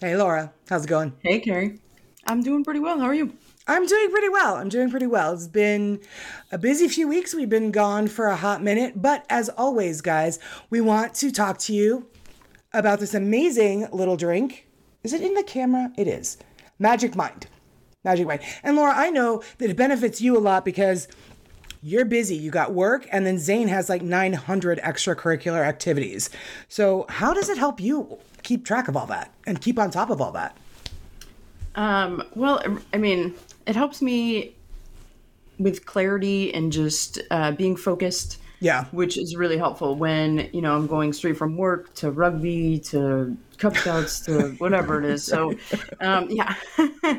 Hey, Laura. How's it going? Hey, Carrie. I'm doing pretty well. How are you? I'm doing pretty well. It's been a busy few weeks. We've been gone for a hot minute. But as always, guys, we want to talk to you about this amazing little drink. Is it in the camera? It is. Magic Mind. Magic Mind. And Laura, I know that it benefits you a lot because you're busy. You got work. And then Zane has like 900 extracurricular activities. So how does it help you keep track of all that and keep on top of all that? Well, I mean, it helps me with clarity and just being focused. Yeah. Which is really helpful when, you know, I'm going straight from work to rugby to Cub Scouts to whatever it is. So, yeah,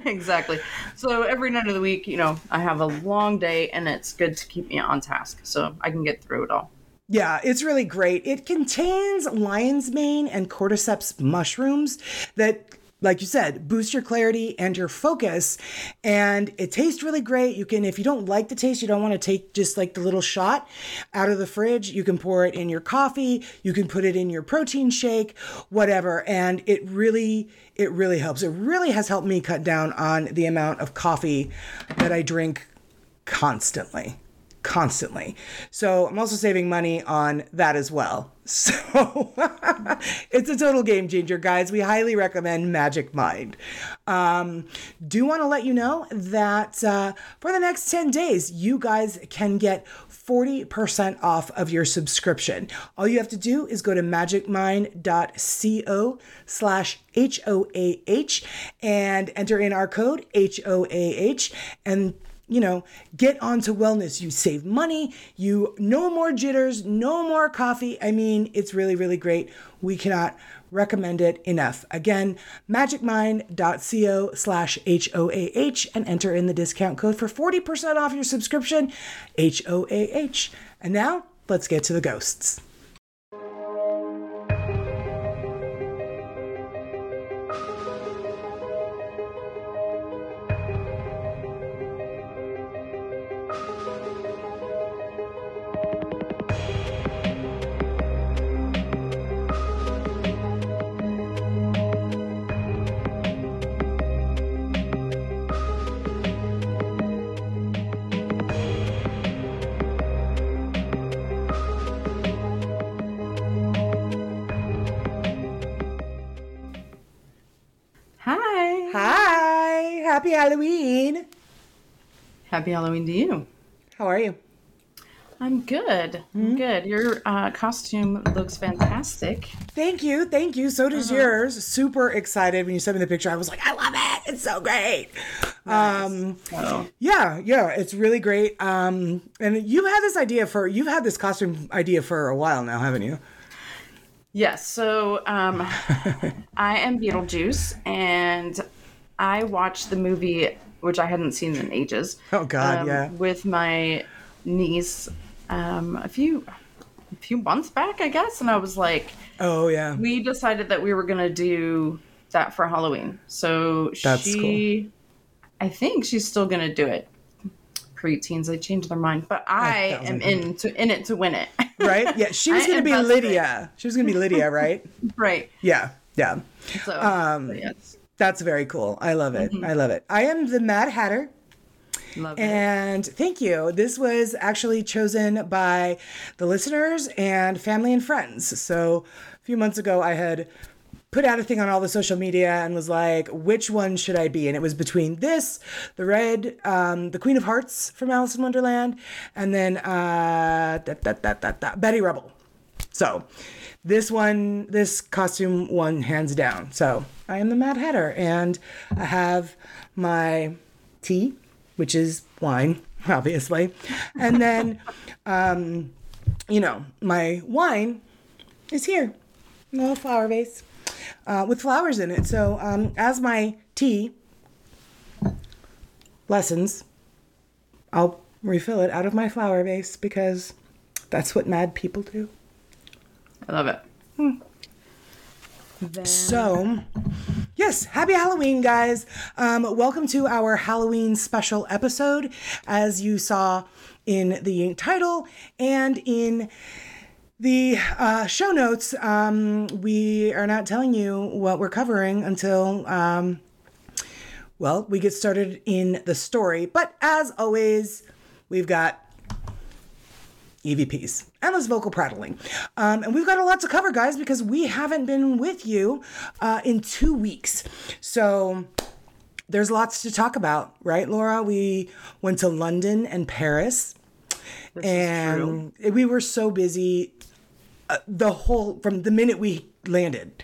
exactly. So every night of the week, you know, I have a long day and it's good to keep me on task so I can get through it all. Yeah, it's really great. It contains lion's mane and cordyceps mushrooms that, like you said, boost your clarity and your focus. And it tastes really great. You can, if you don't like the taste, you don't want to take just like the little shot out of the fridge, you can pour it in your coffee. You can put it in your protein shake, whatever. And it really helps. It really has helped me cut down on the amount of coffee that I drink constantly. So I'm also saving money on that as well. So it's a total game changer, guys. We highly recommend Magic Mind. Do want to let you know that for the next 10 days, you guys can get 40% off of your subscription. All you have to do is go to magicmind.co/HOAH and enter in our code HOAH and you know, get onto wellness. You save money, you no more jitters, no more coffee. I mean, it's really, really great. We cannot recommend it enough. Again, magicmind.co/HOAH and enter in the discount code for 40% off your subscription, HOAH. And now let's get to the ghosts. Happy Halloween. Happy Halloween to you. How are you? I'm good. Mm-hmm. I'm good. Your costume looks fantastic. Thank you. So does yours. Super excited when you sent me the picture. I was like, I love it. It's so great. Nice. Yeah. It's really great. And you've had this costume idea for a while now, haven't you? Yes. So I am Beetlejuice and I watched the movie, which I hadn't seen in ages. Oh God, yeah. With my niece, a few months back, I guess, and I was like, "Oh yeah." We decided that we were gonna do that for Halloween, so cool. I think she's still gonna do it. Pre-teens, they change their mind, but I am in it to win it. Right? Yeah, she was gonna be Lydia. She was gonna be Lydia, right? Right. Yeah. So yes. That's very cool. I love it. Mm-hmm. I love it. I am the Mad Hatter. Love it. And thank you. This was actually chosen by the listeners and family and friends. So a few months ago, I had put out a thing on all the social media and was like, which one should I be? And it was between this, the red, the Queen of Hearts from Alice in Wonderland, and then Betty Rubble. So this costume won hands down. So I am the Mad Hatter and I have my tea, which is wine, obviously. And then, my wine is here in a little flower vase with flowers in it. So as my tea lessens, I'll refill it out of my flower vase because that's what mad people do. I love it. So, yes, happy Halloween, guys. Welcome to our Halloween special episode, as you saw in the title and in The show notes, we are not telling you what we're covering until, well, we get started in the story. But as always, we've got EVPs, endless vocal prattling. And we've got a lot to cover, guys, because we haven't been with you in 2 weeks. So there's lots to talk about, right, Laura? We went to London and Paris. Which and we were so busy from the minute we landed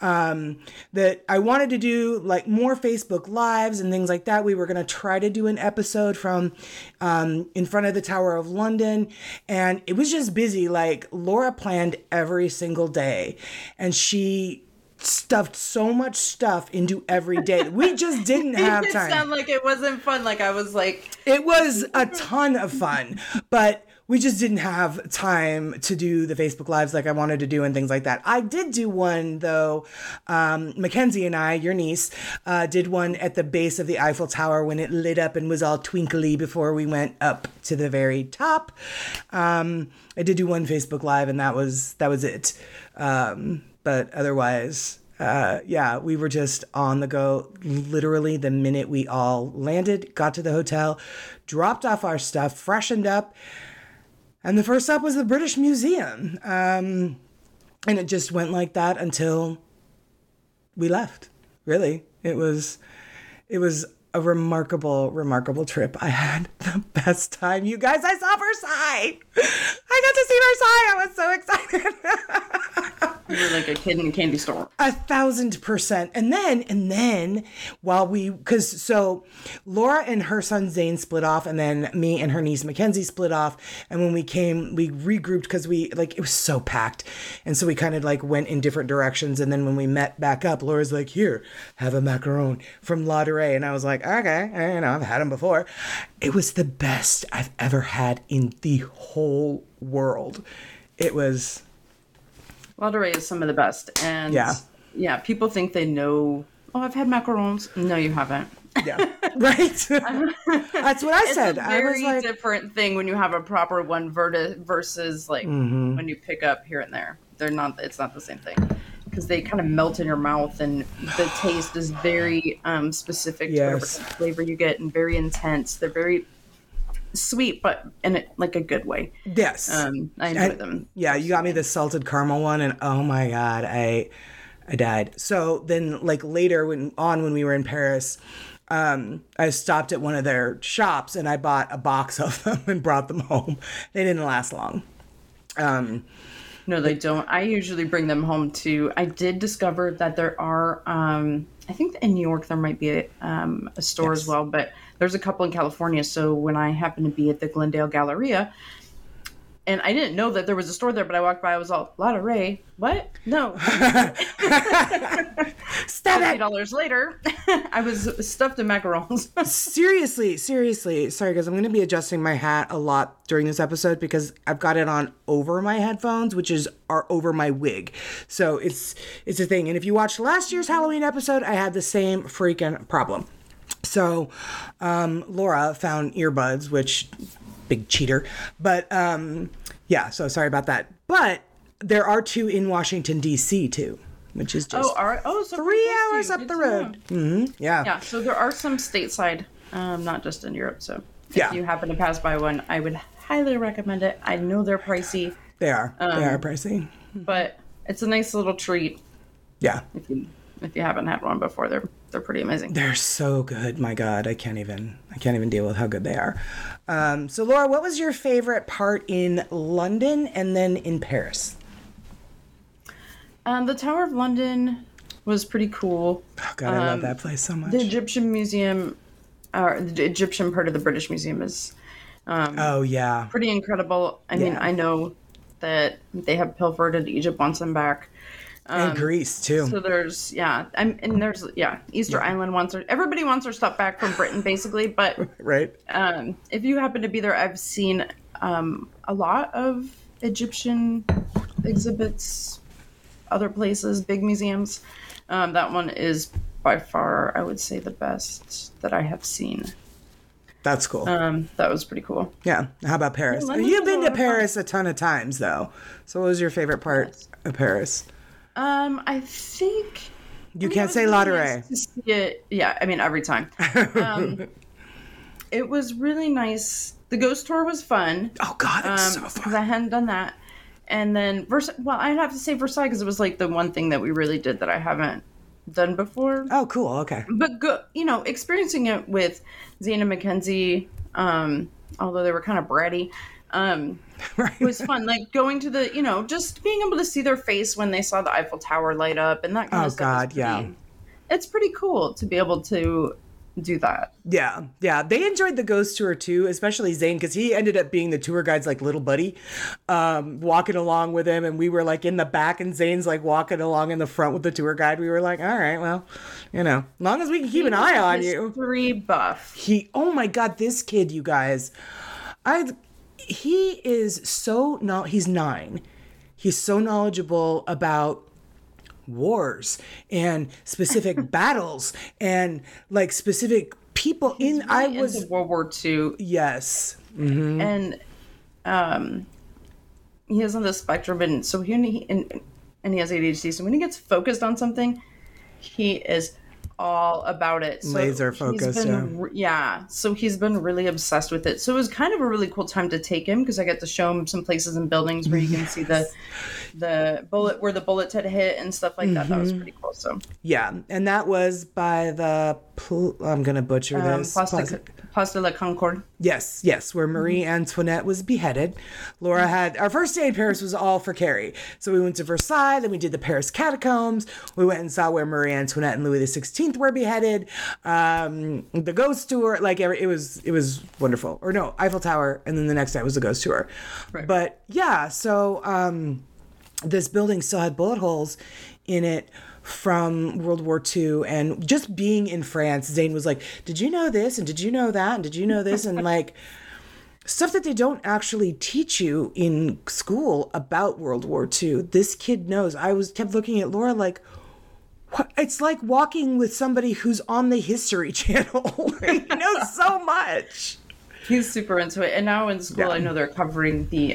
that I wanted to do like more Facebook lives and things like that. We were going to try to do an episode from in front of the Tower of London, and it was just busy. Like Laura planned every single day, and she stuffed so much stuff into every day. We just didn't have time. It sounded like it wasn't fun. Like I was like, it was a ton of fun, but we just didn't have time to do the Facebook Lives like I wanted to do and things like that. I did do one, though. Mackenzie and I, your niece, did one at the base of the Eiffel Tower when it lit up and was all twinkly before we went up to the very top. I did do one Facebook Live, and that was it. But otherwise, yeah, we were just on the go literally the minute we all landed, got to the hotel, dropped off our stuff, freshened up. And the first stop was the British Museum. And it just went like that until we left. Really, it was a remarkable, remarkable trip. I had the best time. You guys, I saw Versailles. I got to see Versailles. I was so excited. You were like a kid in a candy store. 1,000%. And then while we, so Laura and her son Zane split off, and then me and her niece Mackenzie split off. And when we came, we regrouped because it was so packed. And so we kind of like went in different directions. And then when we met back up, Laura's like, here, have a macaron from Ladurée. And I was like, okay, I've had them before. It was the best I've ever had in the whole world. It was... Ladurée is some of the best. And yeah, people think they know, oh, I've had macarons. No, you haven't. Yeah, right? That's what I said. It's a very different thing when you have a proper one versus like when you pick up here and there. It's not the same thing because they kind of melt in your mouth, and the taste is very specific to whatever flavor you get and very intense. They're very... sweet, but in it, like a good way. Yes, I enjoy them. Yeah, you got me the salted caramel one, and oh my god, I died. So then, like later when we were in Paris, I stopped at one of their shops and I bought a box of them and brought them home. They didn't last long. No, they don't. I usually bring them home too. I did discover that there are. I think in New York there might be a store as well, but there's a couple in California. So when I happened to be at the Glendale Galleria, and I didn't know that there was a store there, but I walked by, I was all, Ladurée, what? No. Stop it. $8 later, I was stuffed in macarons. Seriously. Sorry, guys, I'm going to be adjusting my hat a lot during this episode because I've got it on over my headphones, which are over my wig. So it's a thing. And if you watched last year's Halloween episode, I had the same freaking problem. So Laura found earbuds, which... big cheater. But yeah, so sorry about that. But there are two in Washington, D.C. too, which is just 3 hours up the road. Mm-hmm. Yeah. Yeah. So there are some stateside, not just in Europe. So if you happen to pass by one, I would highly recommend it. I know they're pricey. They are. They are pricey. But it's a nice little treat. Yeah. If you haven't had one before, they're pretty amazing. They're so good. My God, I can't even deal with how good they are. So Laura, what was your favorite part in London and then in Paris? The Tower of London was pretty cool. Oh God, I love that place so much. The Egyptian Museum, or the Egyptian part of the British Museum is pretty incredible. I mean, I know that they have pilfered Egypt once and back. And Greece too. So there's Easter Island wants her. Everybody wants her stuff back from Britain, basically. But right, if you happen to be there, I've seen a lot of Egyptian exhibits, other places, big museums. That one is by far, I would say, the best that I have seen. That's cool. That was pretty cool. Yeah. How about Paris? Yeah, you've been to Paris a ton of times, though. So what was your favorite part of Paris? I think... You can't say Ladurée. Yeah, I mean, every time. It was really nice. The ghost tour was fun. Oh, God, it's so fun. Because I hadn't done that. And then, well, I'd have to say Versailles because it was like the one thing that we really did that I haven't done before. Oh, cool. Okay. But, you know, experiencing it with Zena McKenzie, although they were kind of bratty, right. It was fun. Like going to the, you know, just being able to see their face when they saw the Eiffel Tower light up and that kind of stuff. Oh, God, yeah. It's pretty cool to be able to do that. Yeah. Yeah. They enjoyed the ghost tour too, especially Zane, because he ended up being the tour guide's like little buddy, walking along with him. And we were like in the back and Zane's like walking along in the front with the tour guide. We were like, all right, well, you know, as long as we can keep an eye on you. History buff. Oh my God, this kid, you guys. He is so, he's 9. He's so knowledgeable about wars and specific battles and like specific people. Into World War II. Yes. Mm-hmm. And he is on the spectrum. And so he has ADHD. So when he gets focused on something, he is all about it. So laser focused. Yeah. So he's been really obsessed with it. So it was kind of a really cool time to take him because I got to show him some places and buildings where you can see the bullet, where the bullets had hit and stuff like that. That was pretty cool. So yeah, and that was by the I'm gonna butcher this. Place de la Concorde. Yes, where Marie Antoinette was beheaded. Laura had our first day in Paris was all for Carrie. So we went to Versailles, then we did the Paris catacombs. We went and saw where Marie Antoinette and Louis the 16th were beheaded. The ghost tour, like it was wonderful. Or no, Eiffel Tower, and then the next night was the ghost tour. Right. But yeah, so this building still had bullet holes in it from World War II, and just being in France, Zane was like, did you know this? And did you know that? And did you know this? And like stuff that they don't actually teach you in school about World War II. This kid knows. I kept looking at Laura like, what? It's like walking with somebody who's on the History Channel. He knows so much. He's super into it. And now in school, yeah. I know they're covering the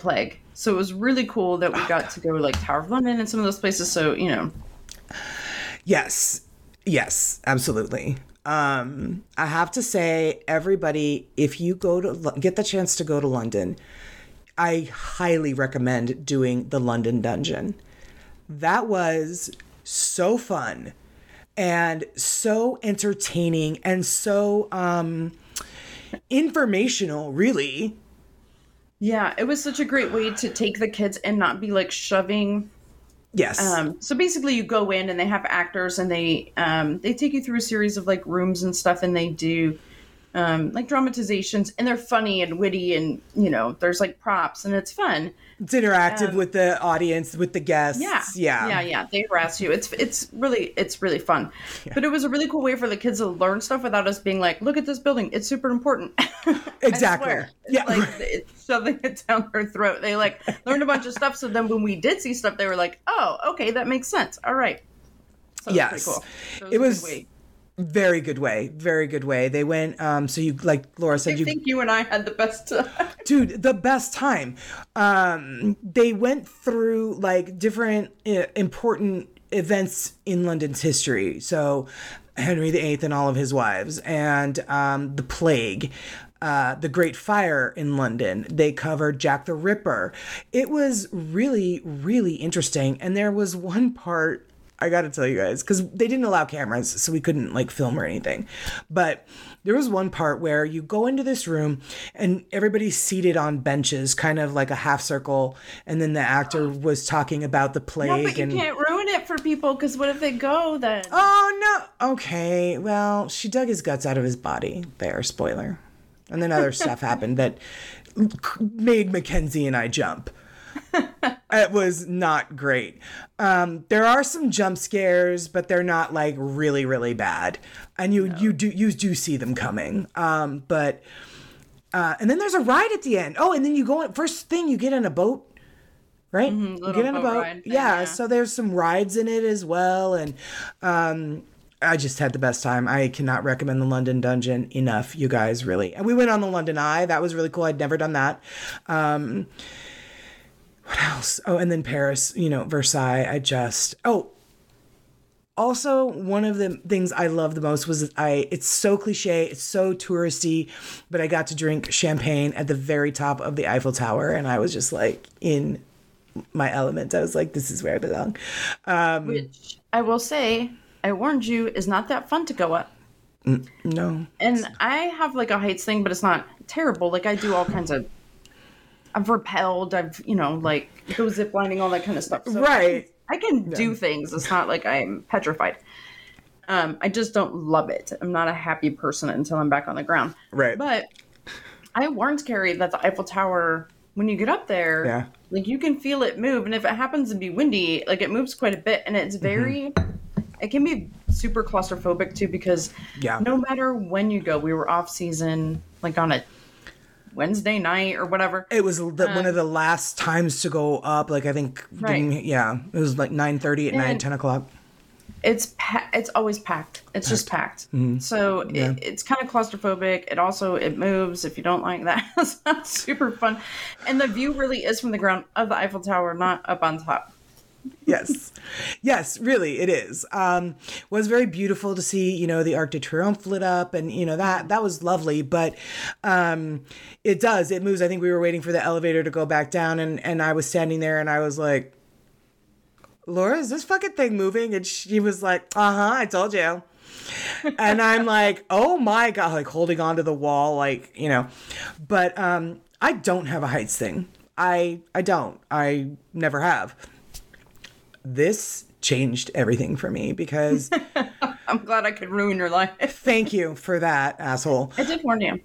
plague. So it was really cool that we got to go like Tower of London and some of those places. So, you know. Yes, absolutely. I have to say, everybody, if you get the chance to go to London, I highly recommend doing the London Dungeon. That was so fun and so entertaining and so informational, really. Yeah, it was such a great way to take the kids and not be like shoving. Yes. So basically you go in and they have actors and they take you through a series of like rooms and stuff, and they do like dramatizations, and they're funny and witty, and you know, there's like props and it's fun. It's interactive with the audience, with the guests. Yeah. They harass you. It's really fun. Yeah. But it was a really cool way for the kids to learn stuff without us being like, look at this building, it's super important. Exactly. Yeah. Like it's shoving it down their throat. They like learned a bunch of stuff. So then when we did see stuff, they were like, oh, okay, that makes sense. All right. So yes. Cool. It was very good way. Very good way. They went, so you, like Laura said, I think you and I had the best time. Dude, the best time. They went through like different important events in London's history. So Henry VIII and all of his wives, and the plague, the Great Fire in London. They covered Jack the Ripper. It was really, really interesting. And there was one part, I got to tell you guys, because they didn't allow cameras, so we couldn't like film or anything. But there was one part where you go into this room and everybody's seated on benches, kind of like a half circle. And then the actor was talking about the plague. No, but you can't ruin it for people, because what if they go then? Oh, no. Okay. Well, she dug his guts out of his body there. Spoiler. And then other stuff happened that made Mackenzie and I jump. It was not great. There are some jump scares, but they're not like really, really bad. And you do see them coming. And then there's a ride at the end. Oh, and then you go in, first thing you get in a boat, right? Mm-hmm, you get in a boat. Yeah, so there's some rides in it as well. And I just had the best time. I cannot recommend the London Dungeon enough, you guys, really. And we went on the London Eye. That was really cool. I'd never done that. What else? Oh, and then Paris, you know, Versailles. Also, one of the things I love the most was that it's so cliche, it's so touristy, but I got to drink champagne at the very top of the Eiffel Tower, and I was just like in my element. I was like, this is where I belong. Which I will say, I warned you, is not that fun to go up. No. And I have like a heights thing, but it's not terrible. Like I do all kinds of, I've rappelled, I've, you know, like go ziplining, all that kind of stuff. So right. I can do things. It's not like I'm petrified. I just don't love it. I'm not a happy person until I'm back on the ground. Right. But I warned Carrie that the Eiffel Tower, when you get up there, like you can feel it move. And if it happens to be windy, like it moves quite a bit. And it's very, it can be super claustrophobic too, because no matter when you go, we were off season, like on a Wednesday night or whatever. It was one of the last times to go up. Like I think, it was like 9:30 at night, 10 o'clock. It's always packed. It's packed. Just packed. Mm-hmm. So it's kind of claustrophobic. It also, it moves if you don't like that. It's not super fun. And the view really is from the ground of the Eiffel Tower, not up on top. Yes, really, it is. Was very beautiful to see, you know, the Arc de Triomphe lit up, and you know that was lovely. But it moves. I think we were waiting for the elevator to go back down, and I was standing there, and I was like, "Laura, is this fucking thing moving?" And she was like, I told you." And I'm like, "Oh my god!" Like holding onto the wall, like you know. But I don't have a heights thing. I don't. I never have. This changed everything for me because I'm glad I could ruin your life. Thank you for that, asshole. I did warn you.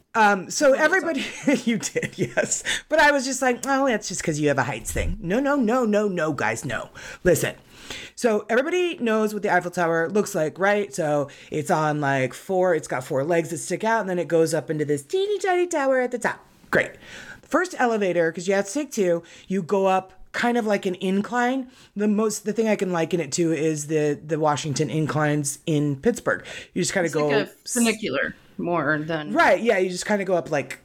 So everybody, you did, yes. But I was just like, oh, that's just because you have a heights thing. No, guys, no. Listen. So everybody knows what the Eiffel Tower looks like, right? So it's on like it's got four legs that stick out, and then it goes up into this teeny tiny tower at the top. Great. First elevator, because you have to take two, you go up kind of like an incline. The thing I can liken it to is the Washington inclines in Pittsburgh. You just kind of go like a funicular more than right. Yeah, you just kind of go up like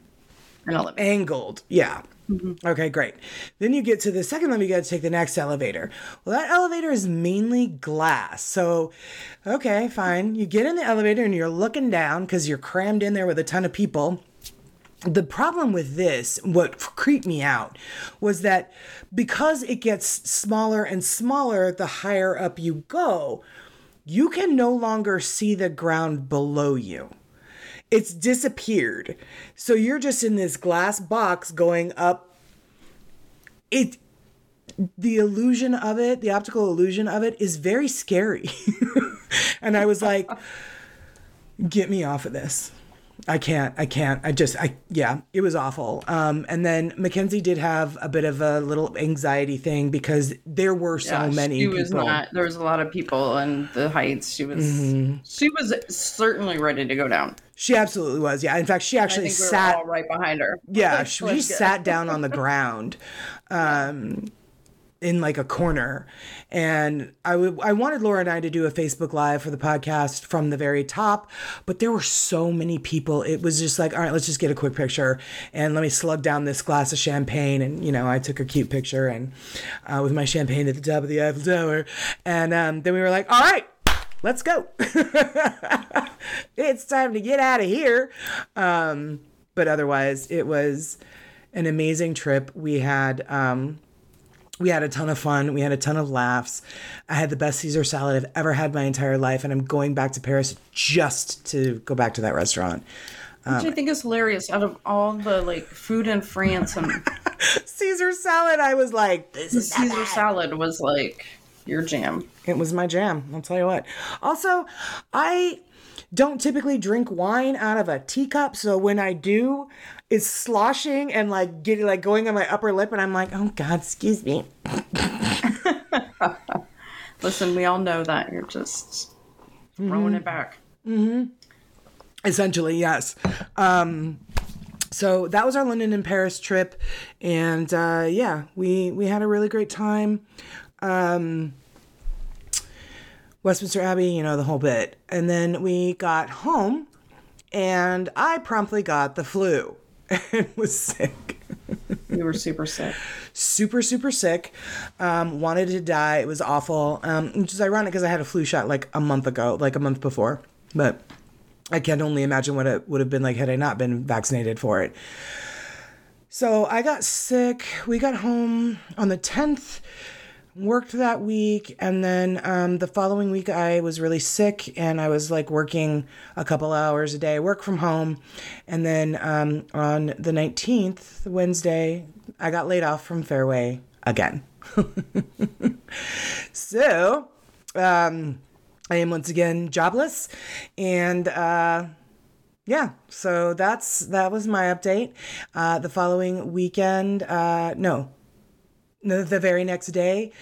an elevator. Angled. Yeah. Mm-hmm. Okay, great. Then you get to the second level. You got to take the next elevator. Well, that elevator is mainly glass. So, okay, fine. You get in the elevator and you're looking down because you're crammed in there with a ton of people. The problem with this, what creeped me out, was that because it gets smaller and smaller the higher up you go, you can no longer see the ground below you. It's disappeared. So you're just in this glass box going up. The illusion of it, the optical illusion of it is very scary. And I was like, get me off of this. I can't, it was awful. And then Mackenzie did have a bit of a little anxiety thing because there were so many people. There was a lot of people in the heights. She was certainly ready to go down. She absolutely was. Yeah. In fact, she actually sat all right behind her. Yeah. She sat down on the ground, in like a corner. And I wanted Laura and I to do a Facebook Live for the podcast from the very top, but there were so many people. It was just like, all right, let's just get a quick picture and let me slug down this glass of champagne. And, you know, I took a cute picture and with my champagne at the top of the Eiffel Tower. And then we were like, all right, let's go. It's time to get out of here. But otherwise, it was an amazing trip. We had a ton of fun. We had a ton of laughs. I had the best Caesar salad I've ever had my entire life. And I'm going back to Paris just to go back to that restaurant. Which I think is hilarious. Out of all the like food in France and Caesar salad, I was like, this is Caesar salad was like your jam. It was my jam. I'll tell you what. Also, I don't typically drink wine out of a teacup. So when I do, it's sloshing and like getting like going on my upper lip, and I'm like, oh God, excuse me. Listen, we all know that you're just throwing it back. Mm-hmm. Essentially, yes. So that was our London and Paris trip, and we had a really great time. Westminster Abbey, you know, the whole bit. And then we got home, and I promptly got the flu and was sick. You were super sick. Super sick. Wanted to die. It was awful. Which is ironic because I had a flu shot like a month before. But I can only imagine what it would have been like had I not been vaccinated for it. So I got sick. We got home on the 10th, worked that week. And then the following week I was really sick and I was like working a couple hours a day, work from home. And then on the 19th, Wednesday, I got laid off from Fairway again. So I am once again jobless, and so that was my update. The following weekend, the very next day,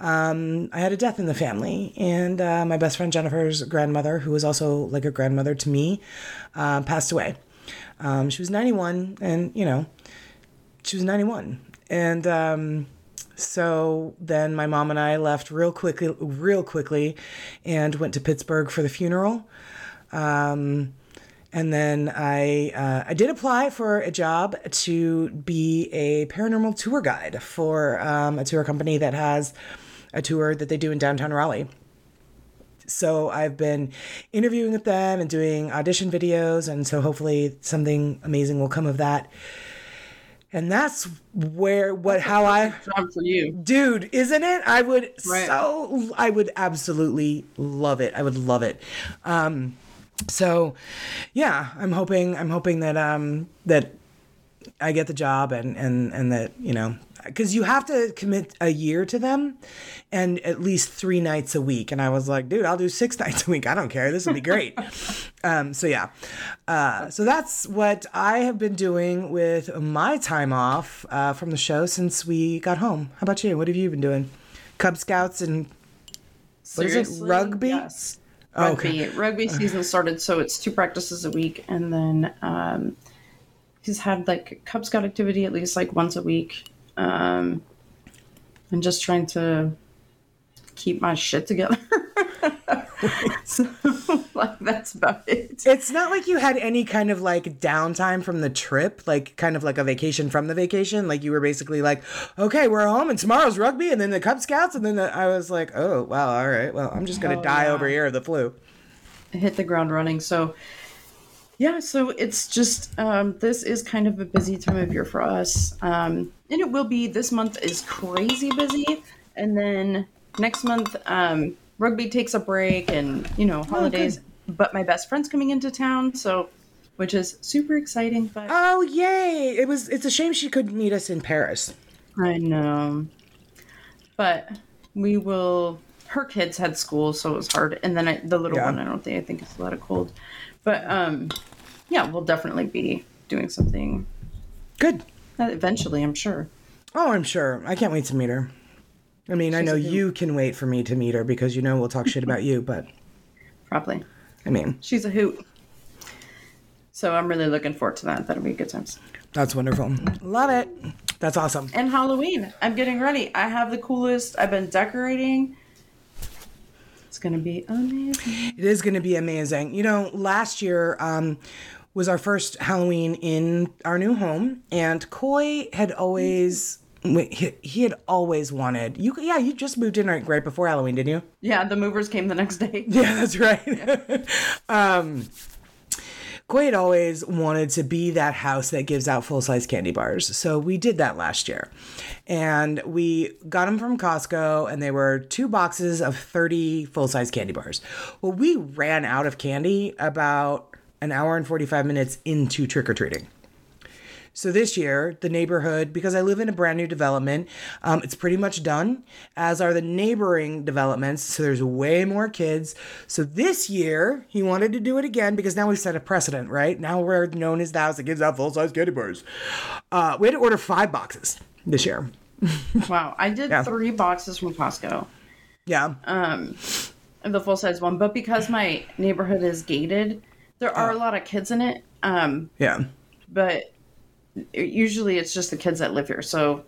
I had a death in the family, and my best friend Jennifer's grandmother, who was also like a grandmother to me, passed away. She was 91, and so then my mom and I left real quickly and went to Pittsburgh for the funeral. And then I did apply for a job to be a paranormal tour guide for a tour company that has a tour that they do in downtown Raleigh. So I've been interviewing with them and doing audition videos. And so hopefully something amazing will come of that. And that's how I job for you, dude, isn't it? I would absolutely love it. I would love it. So yeah, I'm hoping that I get the job and that, because you have to commit a year to them and at least 3 nights a week. And I was like, dude, I'll do 6 nights a week. I don't care. This will be great. So yeah. So that's what I have been doing with my time off from the show since we got home. How about you? What have you been doing? Cub Scouts and rugby? Yes. Oh, rugby. Okay. Rugby season started. So it's 2 practices a week. And then he's had like Cub Scout activity at least like once a week. I'm just trying to keep my shit together. So, like, that's about it. It's not like you had any kind of like downtime from the trip, like kind of like a vacation from the vacation. Like you were basically like, okay, we're home and tomorrow's rugby and then the Cub Scouts. And then I was like, oh, wow. All right. Well, I'm just going to die over here of the flu. I hit the ground running. So yeah, so it's just, this is kind of a busy time of year for us. And it will be, this month is crazy busy. And then next month, rugby takes a break and, holidays. Oh, but my best friend's coming into town, so, which is super exciting. But oh, yay. It's a shame she couldn't meet us in Paris. I know. But her kids had school, so it was hard. And then the little one, I think it's a lot of cold. But, we'll definitely be doing something good eventually, I'm sure. Oh, I'm sure. I can't wait to meet her. I mean, I know you can wait for me to meet her because, we'll talk shit about you, but. Probably. I mean. She's a hoot. So I'm really looking forward to that. That'll be good times. That's wonderful. Love it. That's awesome. And Halloween. I'm getting ready. I have the coolest. I've been decorating. It's going to be amazing. It is going to be amazing. Last year was our first Halloween in our new home, and Coy had always wanted. You just moved in right before Halloween, didn't you? Yeah, the movers came the next day. Yeah, that's right. Yeah. Coy had always wanted to be that house that gives out full-size candy bars. So we did that last year. And we got them from Costco, and they were 2 boxes of 30 full-size candy bars. Well, we ran out of candy about an hour and 45 minutes into trick-or-treating. So this year, the neighborhood, because I live in a brand new development, it's pretty much done, as are the neighboring developments. So there's way more kids. So this year, he wanted to do it again because now we've set a precedent, right? Now we're known as the house that gives out full-size candy bars. We had to order 5 boxes this year. Wow. I did 3 boxes from Costco. Yeah. The full-size one. But because my neighborhood is gated, there are a lot of kids in it. But usually it's just the kids that live here. So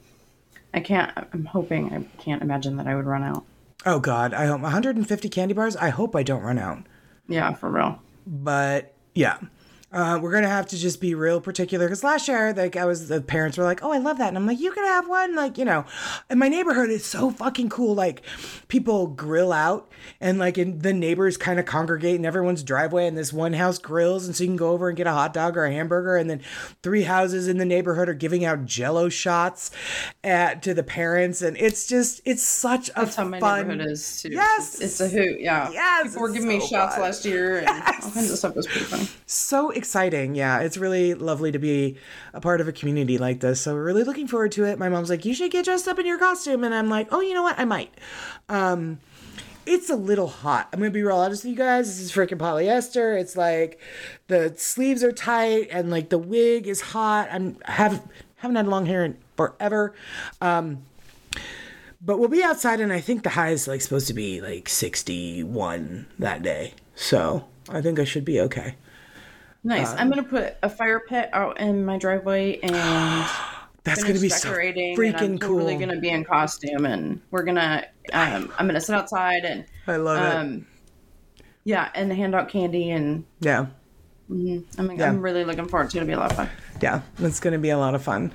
I'm hoping, I can't imagine that I would run out. Oh, God. I hope 150 candy bars. I hope I don't run out. Yeah, for real. But yeah, we're going to have to just be real particular, because last year, like, the parents were like, oh, I love that. And I'm like, you can have one. Like, you know, in my neighborhood, it's so fucking cool. Like, people grill out and like the neighbors kind of congregate in everyone's driveway, and this one house grills. And so you can go over and get a hot dog or a hamburger. And then three houses in the neighborhood are giving out Jell-O shots to the parents. And it's just, it's such a fun. That's how my neighborhood is too. Yes. It's a hoot. Yeah. Yes. People were giving me shots last year. And all kinds of stuff was pretty fun. So exciting. Yeah, it's really lovely to be a part of a community like this, so we're really looking forward to it. My mom's like, you should get dressed up in your costume, and I'm like, oh, you know what, I might. It's a little hot, I'm gonna be real honest with you guys. This is freaking polyester. It's like the sleeves are tight and like the wig is hot. I haven't had long hair in forever. But we'll be outside, and I think the high is like supposed to be like 61 that day, so I think I should be okay. Nice. I'm going to put a fire pit out in my driveway, and that's going to be so freaking cool. I'm really going to be in costume, and we're going to, I'm going to sit outside, and I love it. Yeah. And hand out candy, and yeah. Mm-hmm. I'm really looking forward to it. It's going to be a lot of fun. Yeah, it's going to be a lot of fun.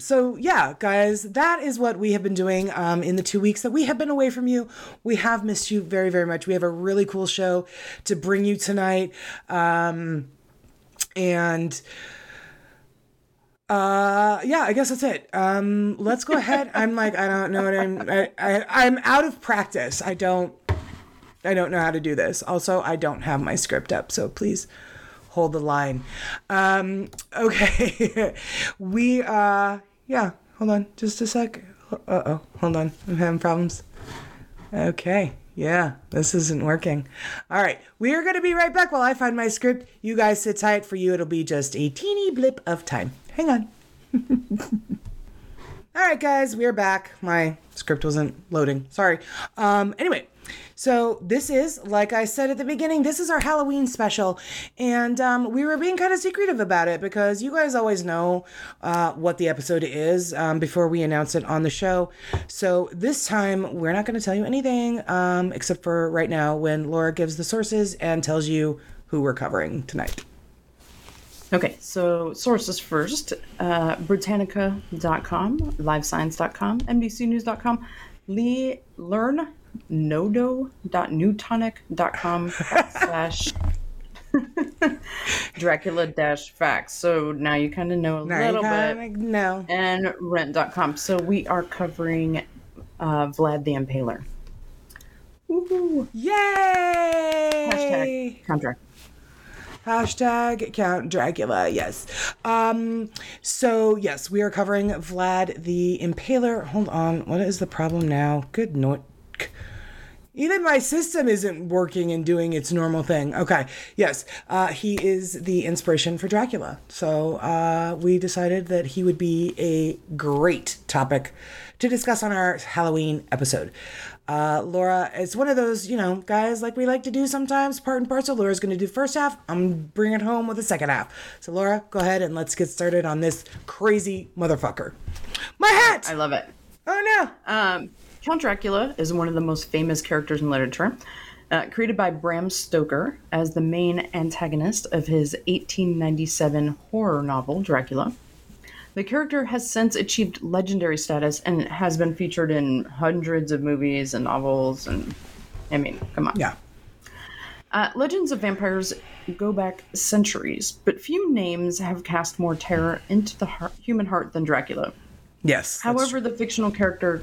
So yeah, guys, that is what we have been doing in the 2 weeks that we have been away from you. We have missed you very, very much. We have a really cool show to bring you tonight. Yeah, I guess that's it. Let's go ahead. I'm like, I don't know what I'm out of practice. I don't know how to do this. Also, I don't have my script up, so please hold the line. Okay. Yeah, hold on just a sec. Uh-oh, hold on. I'm having problems. Okay. Yeah, this isn't working. All right. We are going to be right back while I find my script. You guys sit tight. For you, it'll be just a teeny blip of time. Hang on. All right, guys, we are back. My script wasn't loading. Sorry. Anyway. So this is, like I said at the beginning, this is our Halloween special, and we were being kind of secretive about it because you guys always know what the episode is before we announce it on the show. So this time we're not going to tell you anything except for right now when Laura gives the sources and tells you who we're covering tonight. Okay, so sources first, Britannica.com, LiveScience.com, NBCNews.com, nodo.newtonic.com/Dracula-facts. So now you kind of know a little bit. No. And rent.com. So we are covering Vlad the Impaler. Woohoo! Yay! Hashtag Count Dracula. Hashtag Count Dracula, yes. So, yes, we are covering Vlad the Impaler. Hold on. What is the problem now? Good night. Even my system isn't working and doing its normal thing. Okay, yes. He is the inspiration for Dracula. So we decided that he would be a great topic to discuss on our Halloween episode. Laura, it's one of those, you know, guys, like we like to do sometimes, part and parcel. Laura's going to do first half. I'm bringing it home with the second half. So Laura, go ahead and let's get started on this crazy motherfucker. My hat! I love it. Oh, no. Count Dracula is one of the most famous characters in literature, created by Bram Stoker as the main antagonist of his 1897 horror novel, Dracula. The character has since achieved legendary status and has been featured in hundreds of movies and novels, and, I mean, come on. Yeah. Legends of vampires go back centuries, but few names have cast more terror into the human heart than Dracula. Yes. However, the fictional character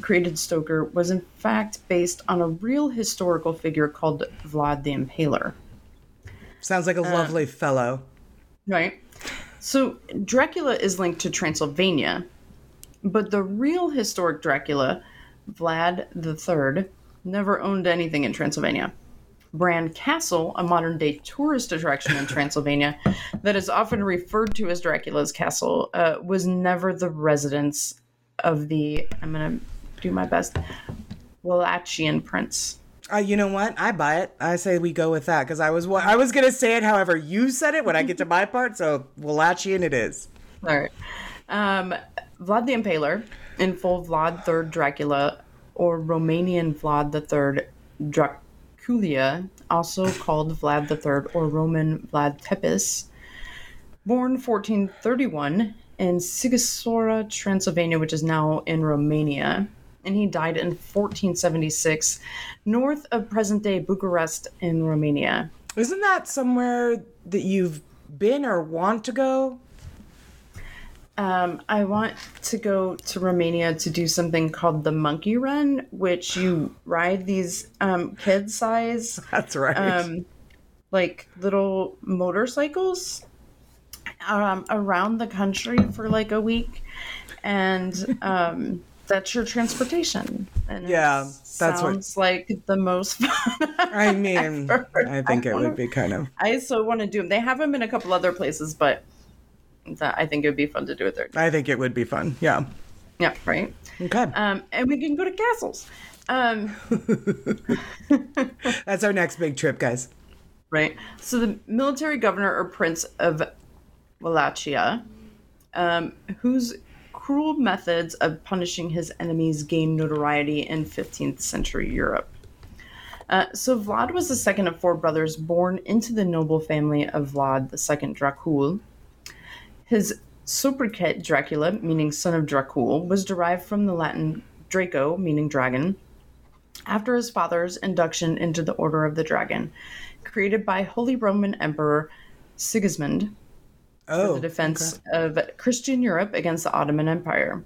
created Stoker was in fact based on a real historical figure called Vlad the Impaler. Sounds like a lovely fellow. Right. So Dracula is linked to Transylvania, but the real historic Dracula, Vlad III, never owned anything in Transylvania. Bran Castle, a modern-day tourist attraction in Transylvania that is often referred to as Dracula's Castle, was never the residence of the, I'm going to do my best, Wallachian prince. You know what? I buy it. I say we go with that because I was going to say it however you said it when I get to my part. So Wallachian it is. All right. Vlad the Impaler, in full Vlad III Dracula, or Romanian Vlad III Dracula, also called Vlad III or Roman Vlad Tepes, born 1431 in Sighișoara, Transylvania, which is now in Romania, and he died in 1476 north of present-day Bucharest in Romania. Isn't that somewhere that you've been or want to go? I want to go to Romania to do something called the Monkey Run, which you ride these kid-size, that's right, like little motorcycles around the country for like a week, and that's your transportation. And yeah, that sounds like the most fun. I mean, ever. I think it would be kind of. I so want to do them. They have them in a couple other places, but. That I think it would be fun to do it there. I think it would be fun. Yeah. Yeah. Right. Okay. And we can go to castles. That's our next big trip, guys. Right. So the military governor or prince of Wallachia, whose cruel methods of punishing his enemies gained notoriety in 15th century Europe. So Vlad was the second of four brothers born into the noble family of Vlad II Dracul. His sobriquet Dracula, meaning son of Dracul, was derived from the Latin Draco, meaning dragon, after his father's induction into the Order of the Dragon, created by Holy Roman Emperor Sigismund for the defense of Christian Europe against the Ottoman Empire.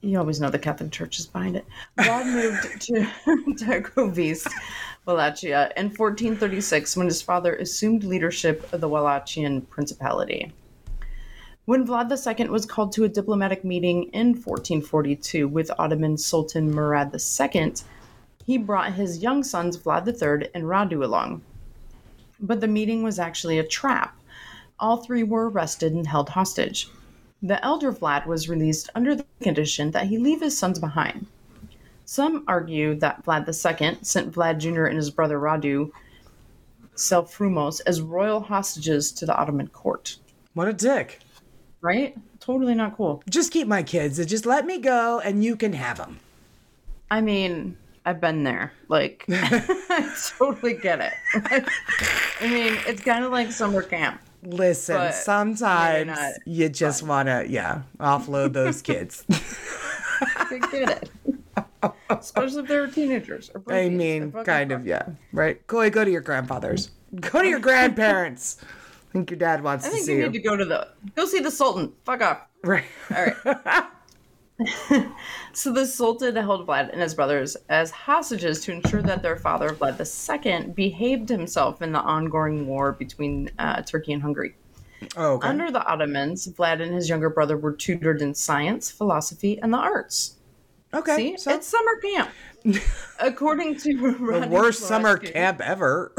You always know the Catholic Church is behind it. Vlad moved to Târgoviște, Wallachia, in 1436 when his father assumed leadership of the Wallachian Principality. When Vlad II was called to a diplomatic meeting in 1442 with Ottoman Sultan Murad II, he brought his young sons Vlad III and Radu along. But the meeting was actually a trap. All three were arrested and held hostage. The elder Vlad was released under the condition that he leave his sons behind. Some argue that Vlad II sent Vlad Jr. and his brother Radu cel Frumos as royal hostages to the Ottoman court. What a dick. Right? Totally not cool. Just keep my kids. Just let me go and you can have them. I mean, I've been there. Like, I totally get it. I mean, it's kind of like summer camp. Listen, but sometimes you just want to, offload those kids. I get it. Especially if they're teenagers. Or I mean, kind of, yeah. Right? Chloe, go to your grandfather's. Go to your grandparents. I think your dad wants to see you. I think you need to go see the Sultan. Fuck off. Right. All right. So the Sultan held Vlad and his brothers as hostages to ensure that their father, Vlad II, behaved himself in the ongoing war between Turkey and Hungary. Oh, okay. Under the Ottomans, Vlad and his younger brother were tutored in science, philosophy, and the arts. Okay. See? So... It's summer camp. According to the worst summer camp ever.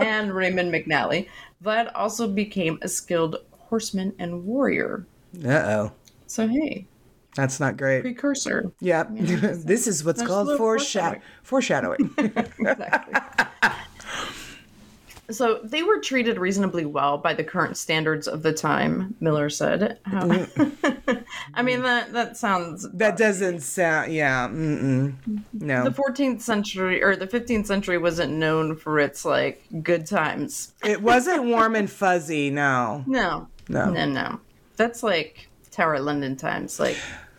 And Raymond McNally, Vlad also became a skilled horseman and warrior. Uh-oh. So, hey. That's not great. Precursor. Yeah. This is what's called foreshadowing. Exactly. So they were treated reasonably well by the current standards of the time, Miller said. I mean, that sounds... That doesn't sound... Yeah. Mm-mm. No. The 14th century, or the 15th century wasn't known for its, like, good times. It wasn't warm and fuzzy, no. No. That's like Tower of London times, like...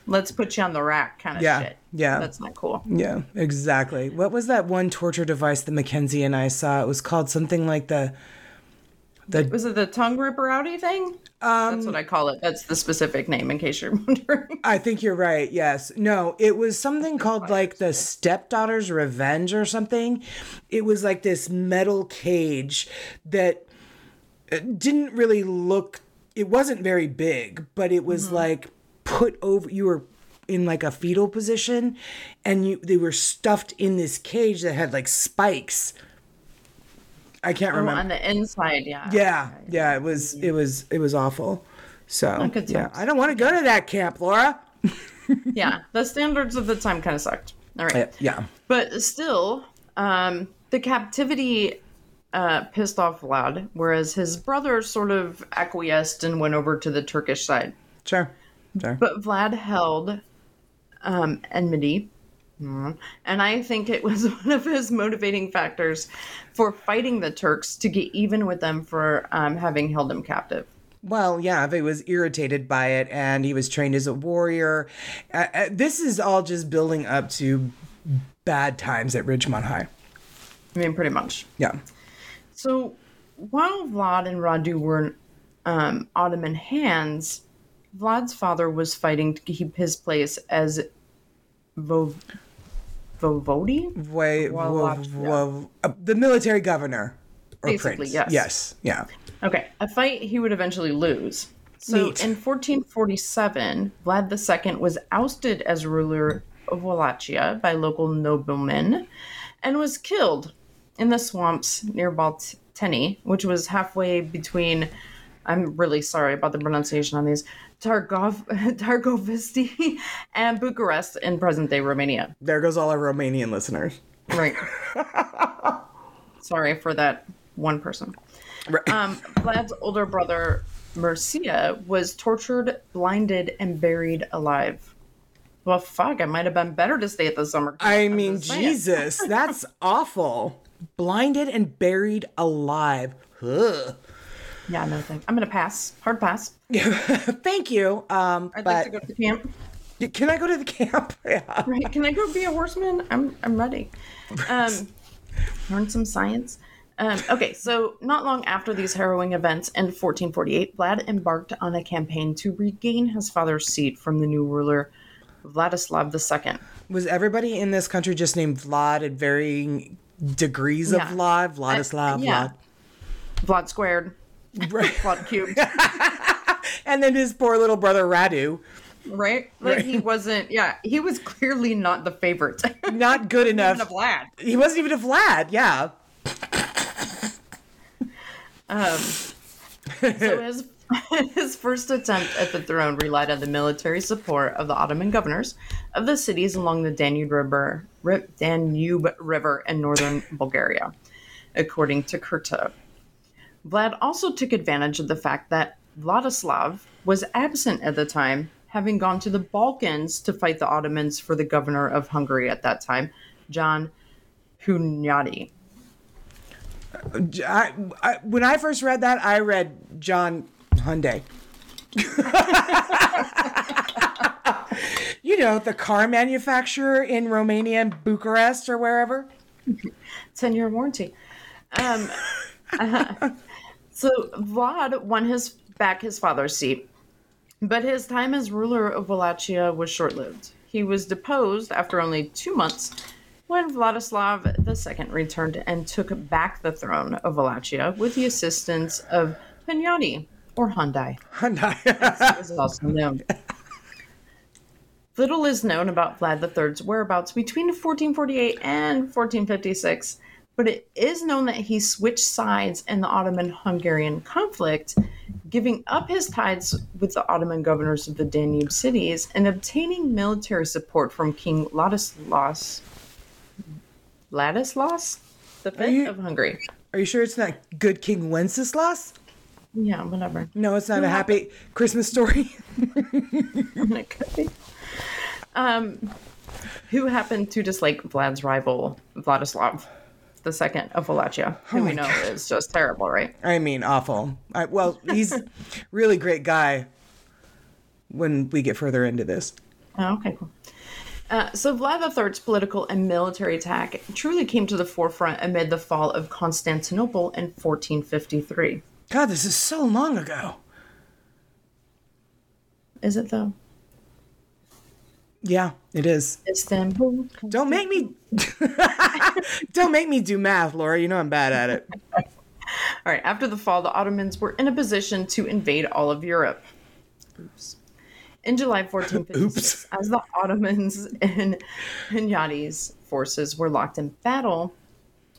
Let's put you on the rack kind of shit. Yeah. That's not cool. Yeah, exactly. What was that one torture device that Mackenzie and I saw? It was called something like the Was it the tongue ripper outie thing? That's what I call it. That's the specific name in case you're wondering. I think you're right. Yes. No, it was something called like the Stepdaughter's Revenge or something. It was like this metal cage that didn't really look, it wasn't very big, but it was like put over, you were in like a fetal position and they were stuffed in this cage that had like spikes. I can't remember. On the inside. Yeah. Yeah. Yeah. It was awful. So yeah, I don't want to go to that camp, Laura. Yeah. The standards of the time kind of sucked. All right. Yeah. But still, the captivity, pissed off Vlad, whereas his brother sort of acquiesced and went over to the Turkish side. Sure. But Vlad held enmity. And I think it was one of his motivating factors for fighting the Turks to get even with them for having held them captive. Well, yeah, if he was irritated by it and he was trained as a warrior. This is all just building up to bad times at Ridgemont High. I mean, pretty much. Yeah. So while Vlad and Radu were in Ottoman hands, Vlad's father was fighting to keep his place as Voivode? The military governor. Or basically, prince. Yes. Yes, yeah. Okay, a fight he would eventually lose. So in 1447, Vlad II was ousted as ruler of Wallachia by local noblemen and was killed in the swamps near Balteni, which was halfway between, I'm really sorry about the pronunciation on these, Târgoviște and Bucharest in present-day Romania. There goes all our Romanian listeners. Right. Sorry for that one person. Right. Vlad's older brother, Mircea, was tortured, blinded, and buried alive. Well, fuck, I might have been better to stay at the summer camp. I mean, Jesus, that's awful. Blinded and buried alive. Ugh. Yeah, no thanks. I'm going to pass. Hard pass. Thank you. I'd like to go to the camp. Can I go to the camp? Yeah. Right. Can I go be a horseman? I'm ready. Learn some science. Okay, so not long after these harrowing events in 1448, Vlad embarked on a campaign to regain his father's seat from the new ruler, Vladislav II. Was everybody in this country just named Vlad at varying degrees of Vlad? Vladislav, yeah. Vlad. Vlad squared. Right. Vlad cubed. And then his poor little brother Radu. Right? Like, right. He wasn't, he was clearly not the favorite. Not good enough. He wasn't even a Vlad, yeah. So his first attempt at the throne relied on the military support of the Ottoman governors of the cities along the Danube River in northern Bulgaria, according to Curta. Vlad also took advantage of the fact that Vladislav was absent at the time, having gone to the Balkans to fight the Ottomans for the governor of Hungary at that time, John Hunyadi. When I first read that, I read John Hyundai. You know, the car manufacturer in Romania and Bucharest or wherever. 10-year warranty. So Vlad won back his father's seat, but his time as ruler of Wallachia was short-lived. He was deposed after only 2 months when Vladislav II returned and took back the throne of Wallachia with the assistance of Hunyadi, or Hyundai. Hyundai. As it was also known. Little is known about Vlad III's whereabouts between 1448 and 1456, but it is known that he switched sides in the Ottoman-Hungarian conflict, giving up his ties with the Ottoman governors of the Danube cities and obtaining military support from King Ladislaus V of Hungary. Are you sure it's not Good King Wenceslas? Yeah, whatever. No, it's not a happy Christmas story. It could be. Who happened to dislike Vlad's rival, Vladislav II of Wallachia, who we know is just terrible, right? I mean, awful. He's a really great guy when we get further into this. Oh, okay, cool. So Vlad III's political and military attack truly came to the forefront amid the fall of Constantinople in 1453. God, this is so long ago. Is it, though? Yeah, it is. Istanbul. Don't make me do math, Laura. You know I'm bad at it. All right. After the fall, the Ottomans were in a position to invade all of Europe. Oops. In July 1456, as the Ottomans and Hunyadi's forces were locked in battle,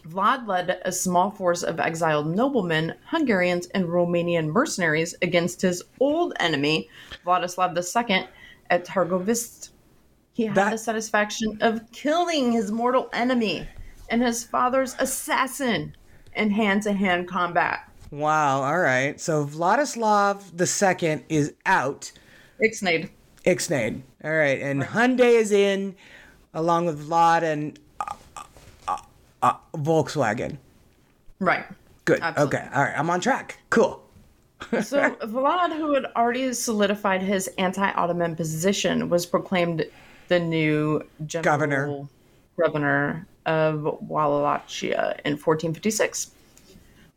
Vlad led a small force of exiled noblemen, Hungarians, and Romanian mercenaries against his old enemy, Vladislav II, at Târgoviște. He had the satisfaction of killing his mortal enemy and his father's assassin in hand-to-hand combat. Wow, all right. So Vladislav II is out. Ixnade. Ixnay. All right. And Hyundai is in, along with Vlad and Volkswagen. Right. Good. Absolutely. Okay. All right. I'm on track. Cool. So Vlad, who had already solidified his anti-Ottoman position, was proclaimed the new governor of Wallachia in 1456.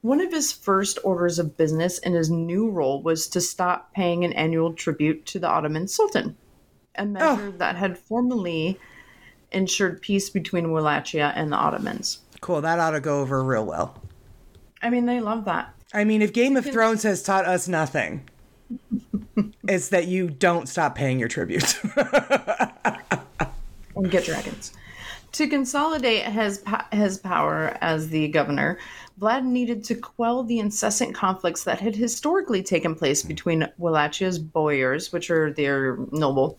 One of his first orders of business in his new role was to stop paying an annual tribute to the Ottoman Sultan, a measure that had formerly ensured peace between Wallachia and the Ottomans. Cool. That ought to go over real well. I mean, they love that. I mean, if Game of Thrones has taught us nothing, it's that you don't stop paying your tribute. And get dragons. To consolidate his power as the governor, Vlad needed to quell the incessant conflicts that had historically taken place between Wallachia's boyars, which are their noble,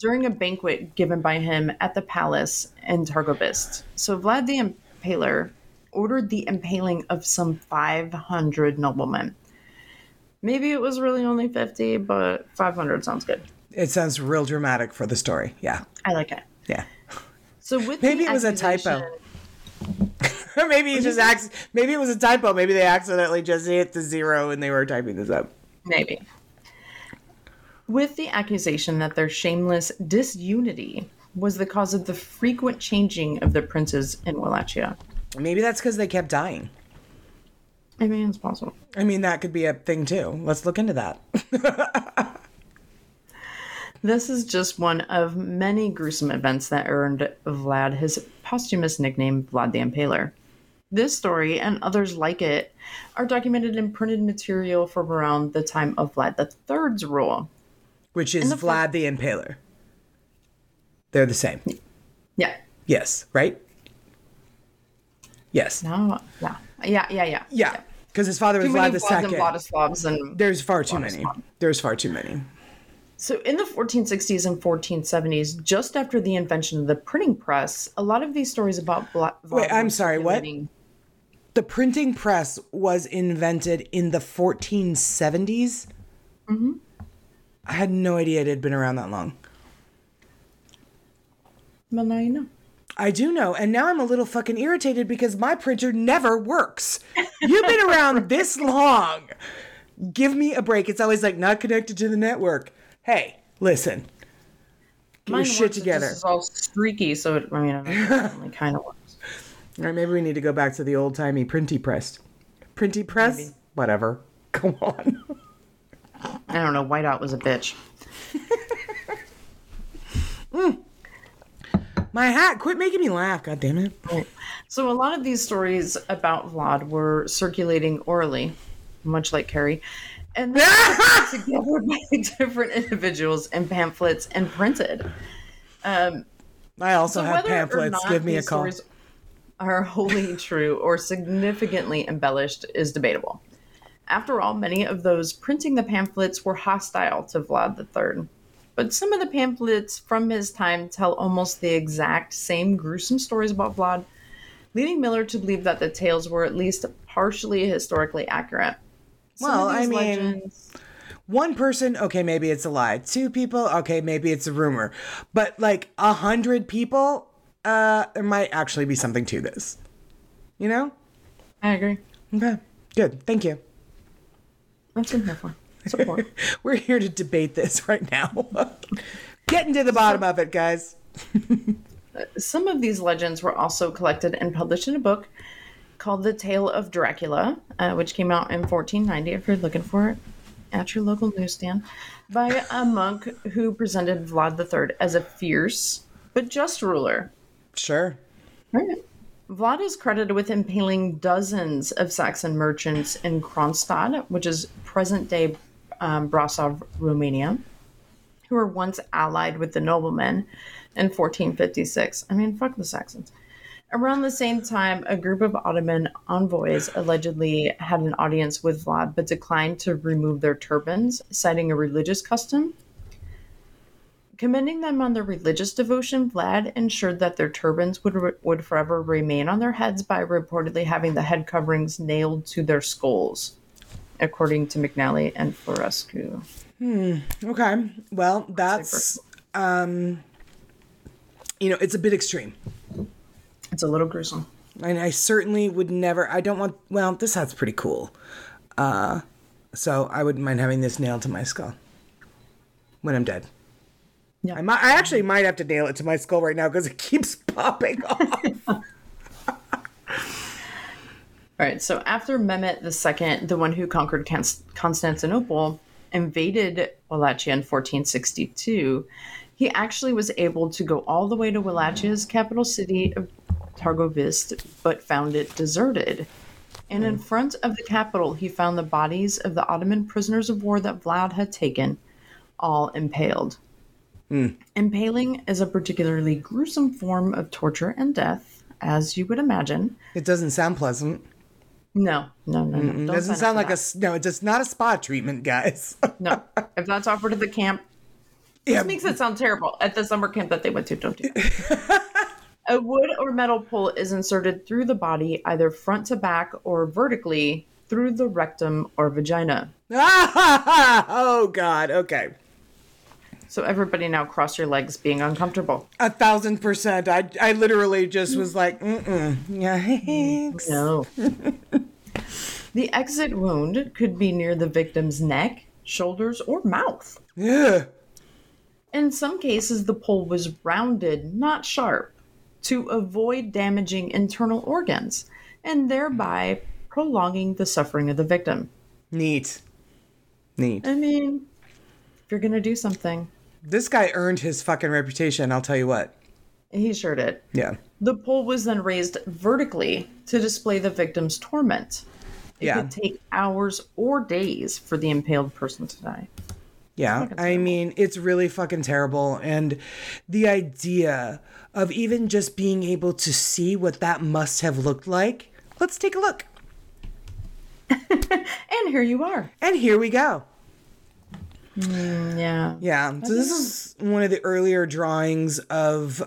during a banquet given by him at the palace in Târgoviște. So Vlad the Impaler ordered the impaling of some 500 noblemen. Maybe it was really only 50, but 500 sounds good. It sounds real dramatic for the story. Yeah. I like it. Yeah. So with maybe it was a typo. Maybe it was a typo. Maybe they accidentally just hit the zero and they were typing this up. Maybe. With the accusation that their shameless disunity was the cause of the frequent changing of the princes in Wallachia. Maybe that's because they kept dying. I mean, it's possible. I mean, that could be a thing, too. Let's look into that. This is just one of many gruesome events that earned Vlad his posthumous nickname, Vlad the Impaler. This story, and others like it, are documented in printed material from around the time of Vlad III's rule. Which is Vlad the Impaler. They're the same. Yeah. Yes, right? Yes. No. Yeah. Yeah. Yeah. Yeah. Yeah. Because his father was Vlad II. There's far too many. There's far too many. So in the 1460s and 1470s, just after the invention of the printing press, a lot of these stories about Vlad. Wait, I'm sorry. What? The printing press was invented in the 1470s. Mm-hmm. I had no idea it had been around that long. Well, now you know. I do know, and now I'm a little fucking irritated because my printer never works. You've been around this long. Give me a break. It's always like, not connected to the network. Hey, listen. Get your shit together. It's all streaky, so it kind of works. All right, maybe we need to go back to the old-timey printy press. Printy press? Maybe. Whatever. Come on. I don't know. Whiteout was a bitch. My hat, quit making me laugh, god damn it. So a lot of these stories about Vlad were circulating orally, much like Carrie, and they were together by different individuals in pamphlets and printed. I also have pamphlets. Give me a call. Stories are wholly true or significantly embellished is debatable. After all, many of those printing the pamphlets were hostile to Vlad III. But some of the pamphlets from his time tell almost the exact same gruesome stories about Vlad, leading Miller to believe that the tales were at least partially historically accurate. One person, okay, maybe it's a lie. Two people, okay, maybe it's a rumor. But like 100 people, there might actually be something to this. You know? I agree. Okay, good. Thank you. That's what I'm here for. Support. We're here to debate this right now. Getting to the bottom of it, guys. Some of these legends were also collected and published in a book called The Tale of Dracula, which came out in 1490, if you're looking for it, at your local newsstand, by a monk who presented Vlad III as a fierce but just ruler. Sure. All right. Vlad is credited with impaling dozens of Saxon merchants in Kronstadt, which is present-day Brasov, Romania, who were once allied with the noblemen in 1456. I mean, fuck the Saxons. Around the same time, a group of Ottoman envoys allegedly had an audience with Vlad, but declined to remove their turbans, citing a religious custom. Commending them on their religious devotion, Vlad ensured that their turbans would forever remain on their heads by reportedly having the head coverings nailed to their skulls, according to McNally and Florescu. Okay. Well, that's, you know, it's a bit extreme. It's a little gruesome. And I certainly would never, I don't want, well, this hat's pretty cool. So I wouldn't mind having this nailed to my skull when I'm dead. Yeah. I actually might have to nail it to my skull right now because it keeps popping off. All right, so after Mehmet II, the one who conquered Constantinople, invaded Wallachia in 1462, he actually was able to go all the way to Wallachia's capital city of Târgoviște, but found it deserted. And in front of the capital, he found the bodies of the Ottoman prisoners of war that Vlad had taken, all impaled. Impaling is a particularly gruesome form of torture and death, as you would imagine. It doesn't sound pleasant. No. It doesn't sound like that. No, it's just not a spa treatment, guys. No, if that's offered at the camp, this makes it sound terrible. At the summer camp that they went to, don't do that. A wood or metal pole is inserted through the body, either front to back or vertically through the rectum or vagina. Oh, God. Okay. So everybody now cross your legs being uncomfortable. 1,000%. I literally just was like, yikes. No. The exit wound could be near the victim's neck, shoulders, or mouth. Yeah. In some cases, the pole was rounded, not sharp, to avoid damaging internal organs and thereby prolonging the suffering of the victim. Neat. I mean, if you're going to do something. This guy earned his fucking reputation, I'll tell you what. He sure did. Yeah. The pole was then raised vertically to display the victim's torment. It could take hours or days for the impaled person to die. Yeah. I mean, it's really fucking terrible. And the idea of even just being able to see what that must have looked like. Let's take a look. And here you are. And here we go. Yeah. So this is one of the earlier drawings of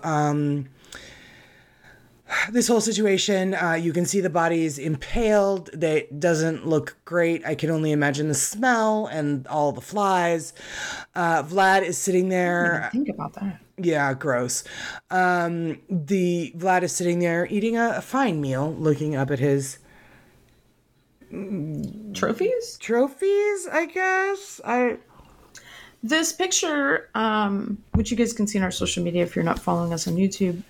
this whole situation. You can see the bodies impaled. It doesn't look great. I can only imagine the smell and all the flies. Vlad is sitting there. I didn't think about that. Yeah, gross. The Vlad is sitting there eating a fine meal, looking up at his trophies. I guess This picture, which you guys can see on our social media if you're not following us on YouTube,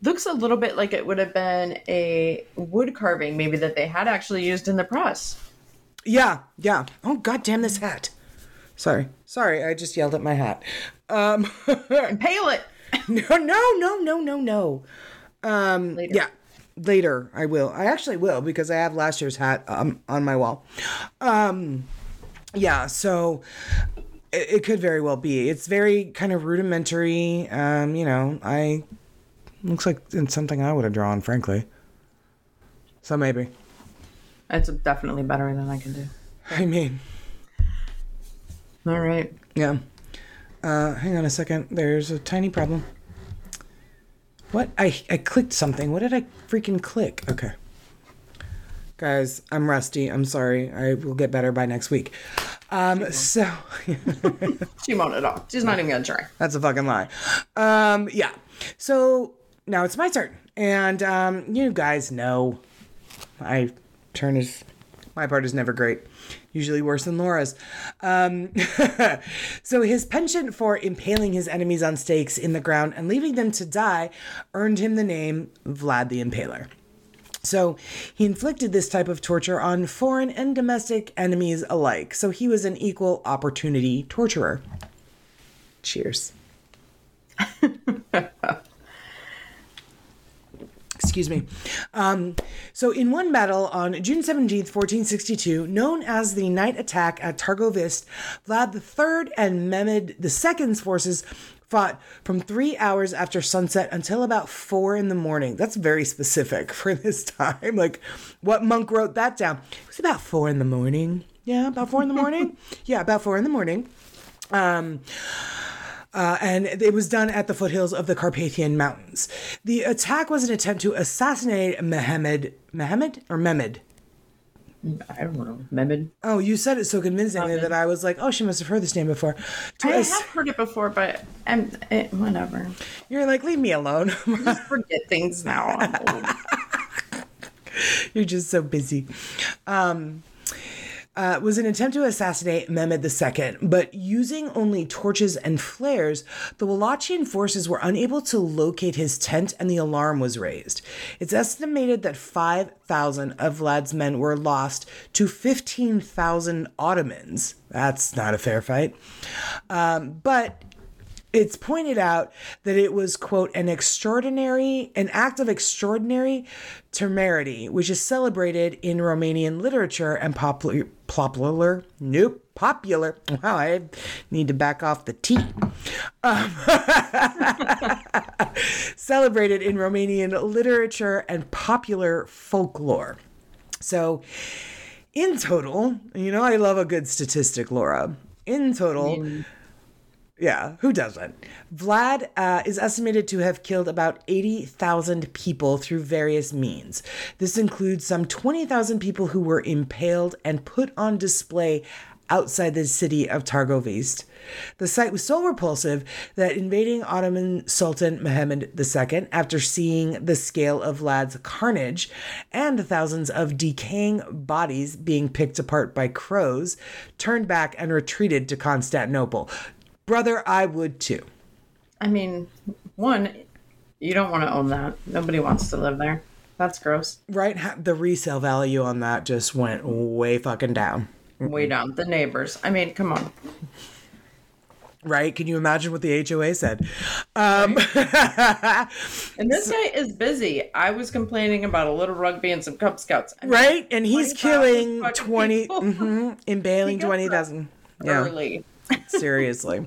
looks a little bit like it would have been a wood carving, maybe, that they had actually used in the press. Yeah. Oh, goddamn this hat. Sorry, I just yelled at my hat. Impale it! No. Later. Yeah, later I will. I actually will, because I have last year's hat on my wall. Yeah, so... It could very well be. It's very kind of rudimentary. Looks like it's something I would have drawn, frankly. So maybe. It's definitely better than I can do. I mean. All right. Yeah. Hang on a second. There's a tiny problem. What? I clicked something. What did I freaking click? Okay. Guys, I'm rusty. I'm sorry. I will get better by next week. She won't at all. She's not even going to try. That's a fucking lie. Yeah. So now it's my turn. And you guys know my part is never great. Usually worse than Laura's. So his penchant for impaling his enemies on stakes in the ground and leaving them to die earned him the name Vlad the Impaler. So he inflicted this type of torture on foreign and domestic enemies alike. So he was an equal opportunity torturer. Cheers. Excuse me. So in one battle on June 17th, 1462, known as the Night Attack at Târgoviște, Vlad III and Mehmed II's forces fought from 3 hours after sunset until about 4 a.m. That's very specific for this time. Like, what monk wrote that down? It was about 4 a.m. Yeah, about 4 a.m. Yeah, about 4 a.m. And it was done at the foothills of the Carpathian Mountains. The attack was an attempt to assassinate Mehmed. I don't know. Mehmed. Oh, you said it so convincingly that I was like, oh, she must have heard this name before. I have heard it before, but whatever. You're like, leave me alone. I just forget things now. I'm old. You're just so busy. Was an attempt to assassinate Mehmed II, but using only torches and flares, the Wallachian forces were unable to locate his tent and the alarm was raised. It's estimated that 5,000 of Vlad's men were lost to 15,000 Ottomans. That's not a fair fight. But it's pointed out that it was, quote, an act of extraordinary temerity, which is celebrated in Romanian literature and popular. Wow, I need to back off the T. Celebrated in Romanian literature and popular folklore. So in total, I love a good statistic, Laura. In total... Yeah, who doesn't? Vlad is estimated to have killed about 80,000 people through various means. This includes some 20,000 people who were impaled and put on display outside the city of Târgoviște. The sight was so repulsive that invading Ottoman Sultan Mehmed II, after seeing the scale of Vlad's carnage and the thousands of decaying bodies being picked apart by crows, turned back and retreated to Constantinople. Brother, I would too. I mean, one, you don't want to own that. Nobody wants to live there. That's gross. Right? The resale value on that just went way fucking down. Way down. The neighbors. I mean, come on. Right? Can you imagine what the HOA said? Right. And this guy is busy. I was complaining about a little rugby and some Cub Scouts. I mean, right? And he's killing 20, impaling 20,000. Yeah. Early. Seriously.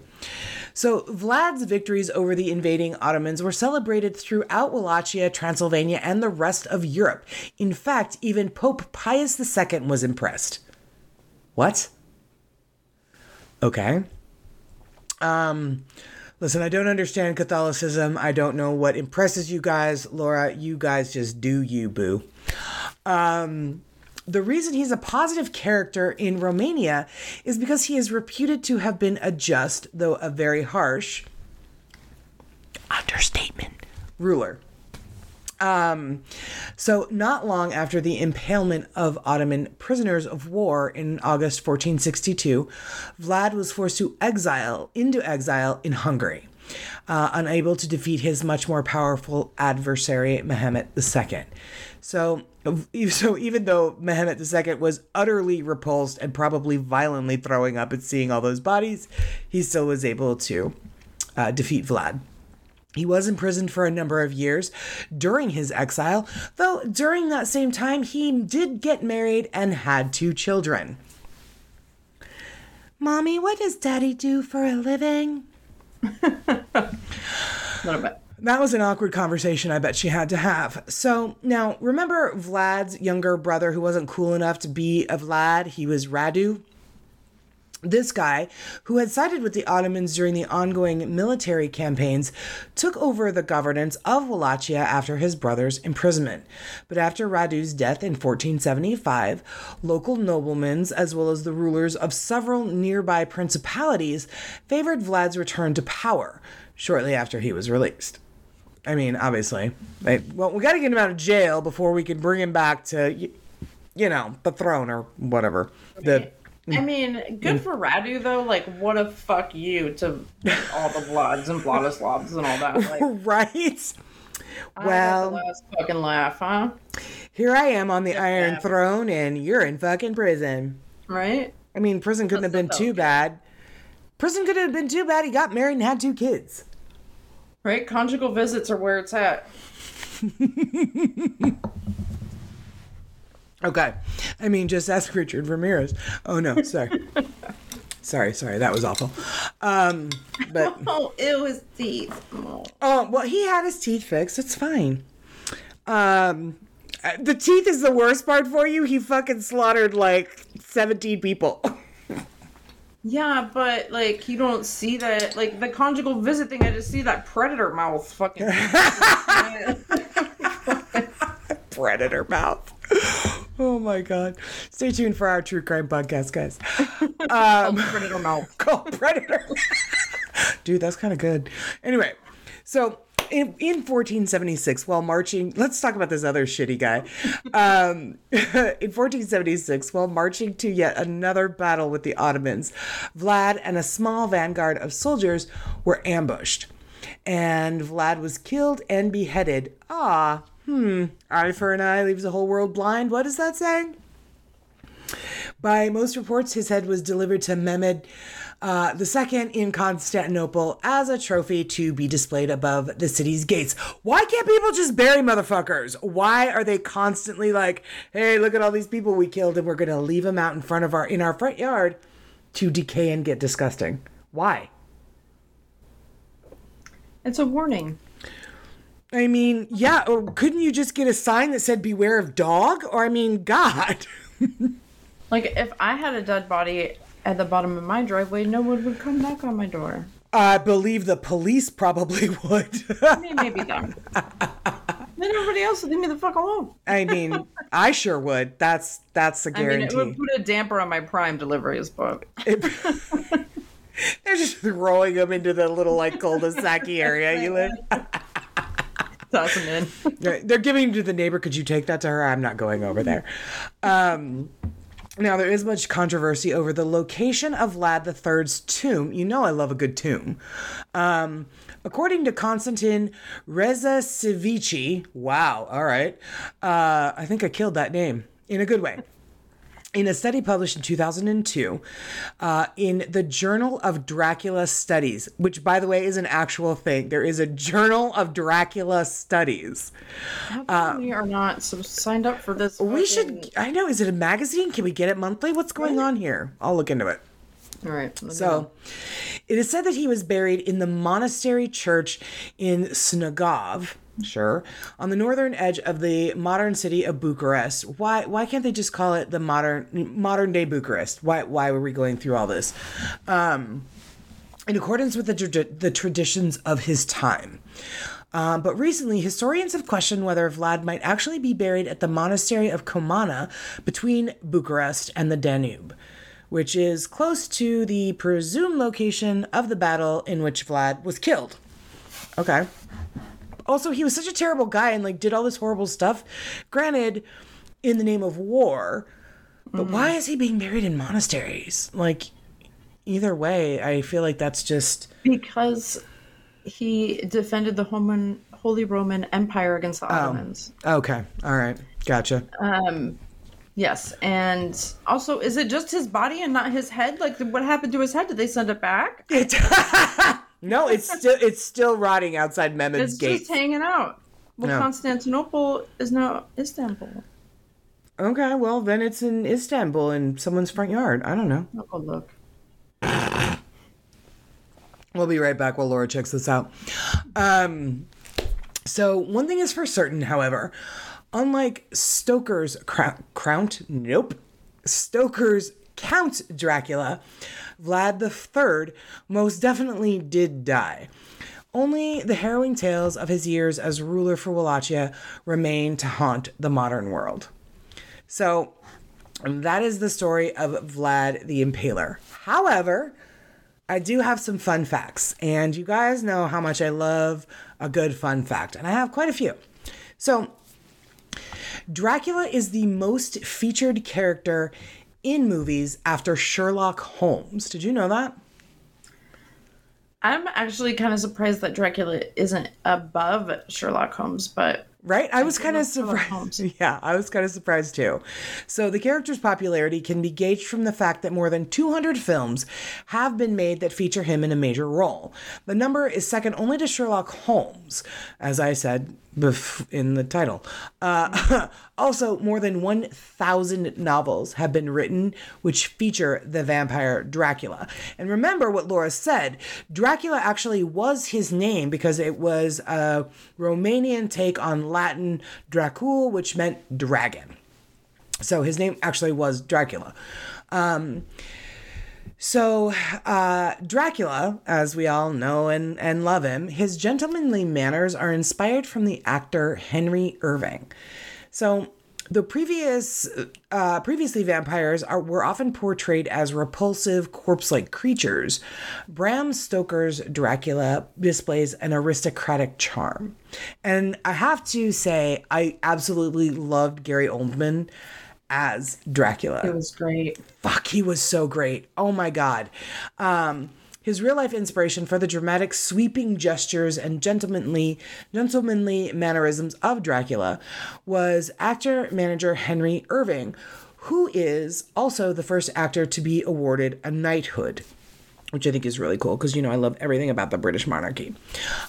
So Vlad's victories over the invading Ottomans were celebrated throughout Wallachia, Transylvania, and the rest of Europe. In fact, even Pope Pius II was impressed. What? Okay. Listen, I don't understand Catholicism. I don't know what impresses you guys. Laura, you guys just do you, boo. The reason he's a positive character in Romania is because he is reputed to have been a just, though a very harsh, understatement, ruler. So not long after the impalement of Ottoman prisoners of war in August 1462, Vlad was forced to into exile in Hungary, unable to defeat his much more powerful adversary, Mehmet II. So even though Mehmet II was utterly repulsed and probably violently throwing up at seeing all those bodies, he still was able to defeat Vlad. He was imprisoned for a number of years during his exile, though during that same time, he did get married and had 2 children. Mommy, what does Daddy do for a living? A little bit. That was an awkward conversation I bet she had to have. So now remember Vlad's younger brother who wasn't cool enough to be a Vlad? He was Radu. This guy, who had sided with the Ottomans during the ongoing military campaigns, took over the governance of Wallachia after his brother's imprisonment. But after Radu's death in 1475, local noblemen, as well as the rulers of several nearby principalities, favored Vlad's return to power shortly after he was released. I mean, obviously. We got to get him out of jail before we can bring him back to, the throne or whatever. Good for Radu, though. Like, what a fuck you to all the Vlads and Vladislavs and all that. Like, right? Well, the last fucking laugh, huh? Here I am on the Iron Throne, and you're in fucking prison. Right? I mean, prison couldn't have been too bad. Prison couldn't have been too bad. He got married and had 2 kids. Right? Conjugal visits are where it's at. Okay. I mean, just ask Richard Ramirez. Oh, no. Sorry. Sorry. That was awful. But oh, it was teeth. Oh, well, he had his teeth fixed. It's fine. The teeth is the worst part for you. He fucking slaughtered, 17 people. Yeah, but, you don't see that. The conjugal visit thing, I just see that predator mouth fucking. Predator mouth. Oh my God. Stay tuned for our true crime podcast, guys. Call Predator Mel. Call Predator. Dude, that's kind of good. Anyway, so in 1476, while marching, let's talk about this other shitty guy. In 1476, while marching to yet another battle with the Ottomans, Vlad and a small vanguard of soldiers were ambushed. And Vlad was killed and beheaded. Eye for an eye leaves the whole world blind. What is that saying? By most reports, his head was delivered to Mehmet II in Constantinople as a trophy to be displayed above the city's gates. Why can't people just bury motherfuckers? Why are they constantly like, hey, look at all these people we killed and we're going to leave them out in front of our front yard to decay and get disgusting? Why? It's a warning. I mean, yeah, or couldn't you just get a sign that said beware of dog? Or, I mean, God. Like, if I had a dead body at the bottom of my driveway, no one would come knock on my door. I believe the police probably would. I mean, maybe not. Then everybody else would leave me the fuck alone. I mean, I sure would. That's a guarantee. I mean, it would put a damper on my Prime deliveries, but... They're just throwing them into the little, like, cul-de-sac area you live in. Toss them in. They're giving them to the neighbor. Could you take that to her? I'm not going over there. Now, there is much controversy over the location of Vlad III's tomb. You know I love a good tomb. According to Konstantin Rezasevici, wow, all right. I think I killed that name in a good way. In a study published in 2002 in the Journal of Dracula Studies, which, by the way, is an actual thing. There is a Journal of Dracula Studies. How come we are not signed up for this? We should. I know. Is it a magazine? Can we get it monthly? What's going on here? I'll look into it. All right. So it is said that he was buried in the monastery church in Snagov. Sure. On the northern edge of the modern city of Bucharest. Why can't they just call it the modern day Bucharest? Why were we going through all this? In accordance with the traditions of his time. But recently, historians have questioned whether Vlad might actually be buried at the monastery of Comana between Bucharest and the Danube, which is close to the presumed location of the battle in which Vlad was killed. Okay. Also, he was such a terrible guy and, like, did all this horrible stuff, granted, in the name of war, but why is he being buried in monasteries? Like, either way, I feel like that's just... Because he defended the Holy Roman Empire against the Ottomans. Okay. All right. Gotcha. Yes. And also, is it just his body and not his head? Like, what happened to his head? Did they send it back? No, it's still rotting outside Mehmet's gate. It's just hanging out. Well, no. Constantinople is now Istanbul. Okay, well, then it's in Istanbul in someone's front yard. I don't know. I'll go look. We'll be right back while Laura checks this out. So one thing is for certain, however. Unlike Stoker's Count Dracula, Vlad III most definitely did die. Only the harrowing tales of his years as ruler for Wallachia remain to haunt the modern world. So that is the story of Vlad the Impaler. However, I do have some fun facts, and you guys know how much I love a good fun fact, and I have quite a few. So Dracula is the most featured character in movies after Sherlock Holmes. Did you know that? I'm actually kind of surprised that Dracula isn't above Sherlock Holmes, but... Right? I was kind of surprised. Yeah, I was kind of surprised too. So the character's popularity can be gauged from the fact that more than 200 films have been made that feature him in a major role. The number is second only to Sherlock Holmes, as I said in the title. Also, more than 1,000 novels have been written which feature the vampire Dracula. And remember what Laura said, Dracula actually was his name because it was a Romanian take on Latin Dracul, which meant dragon. So his name actually was Dracula. Dracula, as we all know and love him, his gentlemanly manners are inspired from the actor Henry Irving. So Though previously vampires were often portrayed as repulsive, corpse-like creatures, Bram Stoker's Dracula displays an aristocratic charm. And I have to say, I absolutely loved Gary Oldman as Dracula. It was great. Fuck, he was so great. Oh my God. His real-life inspiration for the dramatic, sweeping gestures and gentlemanly mannerisms of Dracula was actor-manager Henry Irving, who is also the first actor to be awarded a knighthood, which I think is really cool because, you know, I love everything about the British monarchy.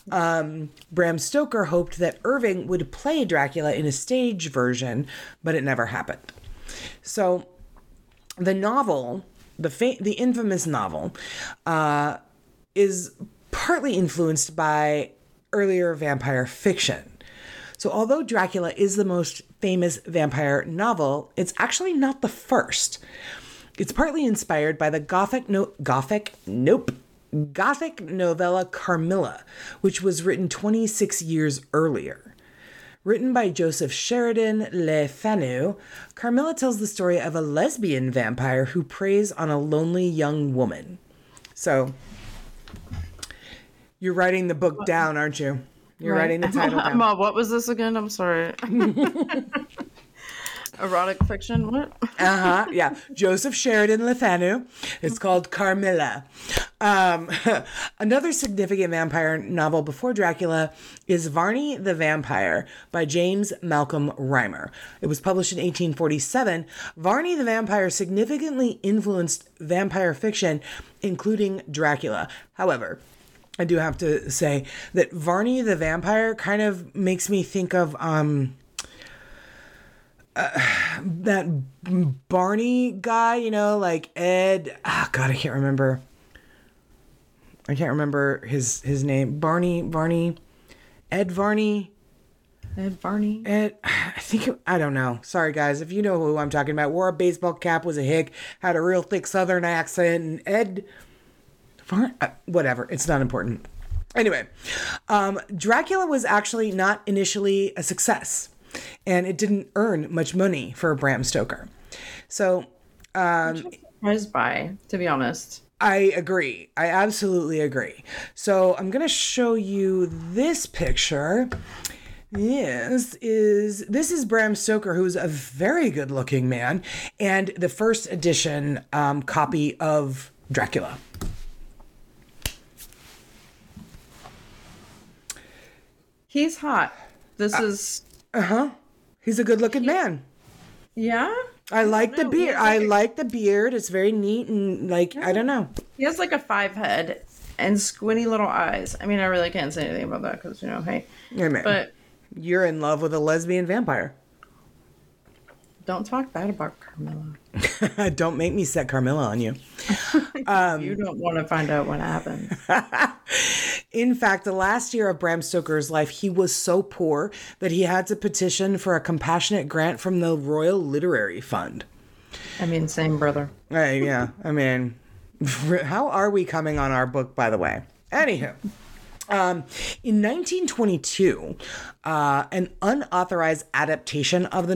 Bram Stoker hoped that Irving would play Dracula in a stage version, but it never happened. So the novel... The infamous novel is partly influenced by earlier vampire fiction. So although Dracula is the most famous vampire novel, it's actually not the first. It's partly inspired by the Gothic novella Carmilla, which was written 26 years earlier. Written by Joseph Sheridan Le Fanu, Carmilla tells the story of a lesbian vampire who preys on a lonely young woman. So, you're writing the book down, aren't you? You're right. Writing the title down. Mom, what was this again? I'm sorry. Erotic fiction, what? Yeah. Joseph Sheridan Le Fanu. It's called Carmilla. Another significant vampire novel before Dracula is Varney the Vampire by James Malcolm Rymer. It was published in 1847. Varney the Vampire significantly influenced vampire fiction, including Dracula. However, I do have to say that Varney the Vampire kind of makes me think of... that Barney guy, you know, like Ed. Oh God, I can't remember. His name. Barney. Ed Varney. I don't know. Sorry, guys, if you know who I'm talking about. Wore a baseball cap, was a hick, had a real thick Southern accent, and Ed. Whatever. It's not important. Anyway, Dracula was actually not initially a success. And it didn't earn much money for Bram Stoker. So, which I'm surprised by, to be honest. I agree. I absolutely agree. So I'm going to show you this picture. This is Bram Stoker, who's a very good looking man, and the first edition copy of Dracula. He's hot. This is... He's a good-looking man. Yeah? I like the beard. I like the beard. It's very neat and, like, yeah. I don't know. He has, like, a 5 head and squinty little eyes. I mean, I really can't say anything about that because, you know, hey. Yeah, man. But you're in love with a lesbian vampire. Don't talk bad about Carmilla. Don't make me set Carmilla on you. You don't want to find out what happens. In fact, the last year of Bram Stoker's life, he was so poor that he had to petition for a compassionate grant from the Royal Literary Fund. I mean, same brother. Yeah. I mean, how are we coming on our book, by the way? Anywho. In 1922, an unauthorized adaptation of the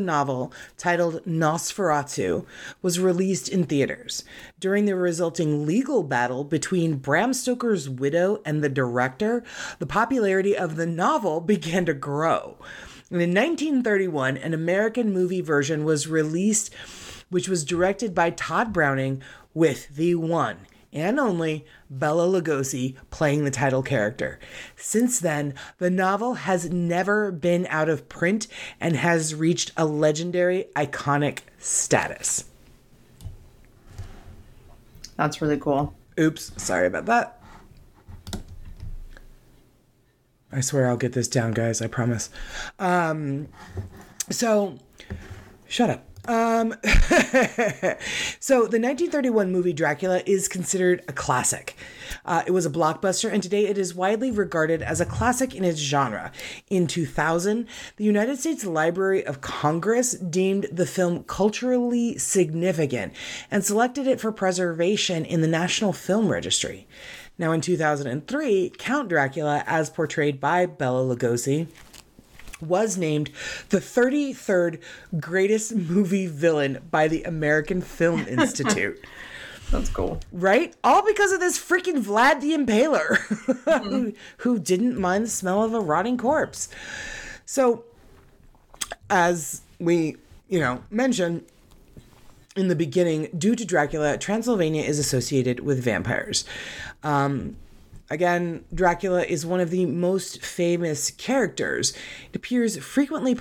novel titled Nosferatu was released in theaters. During the resulting legal battle between Bram Stoker's widow and the director, the popularity of the novel began to grow. And in 1931, an American movie version was released, which was directed by Todd Browning with the one and only Bela Lugosi playing the title character. Since then, the novel has never been out of print and has reached a legendary, iconic status. That's really cool. Oops, sorry about that. I swear I'll get this down, guys, I promise. So, shut up. So the 1931 movie Dracula is considered a classic. It was a blockbuster, and today it is widely regarded as a classic in its genre. In 2000, the United States Library of Congress deemed the film culturally significant and selected it for preservation in the National Film Registry. Now in 2003, Count Dracula, as portrayed by Bela Lugosi, was named the 33rd greatest movie villain by the American Film Institute. That's cool. Right? All because of this freaking Vlad the Impaler, mm-hmm. who didn't mind the smell of a rotting corpse. So, as we, mentioned in the beginning, due to Dracula, Transylvania is associated with vampires. Again, Dracula is one of the most famous characters. It appears frequently in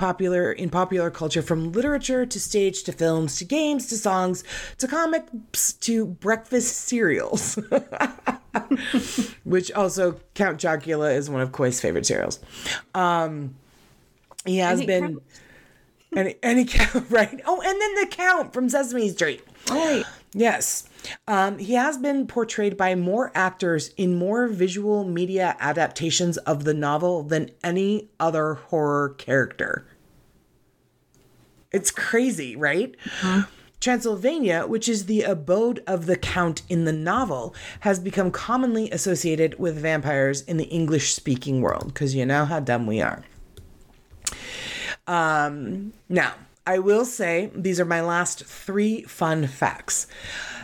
popular culture, from literature to stage to films to games to songs to comics to breakfast cereals, which also Count Chocula is one of Coy's favorite cereals. He has been... Any count, right? Oh, and then the Count from Sesame Street. Oh, yes. He has been portrayed by more actors in more visual media adaptations of the novel than any other horror character. It's crazy, right? Mm-hmm. Transylvania, which is the abode of the Count in the novel, has become commonly associated with vampires in the English-speaking world, because you know how dumb we are. Now, I will say these are my last three fun facts.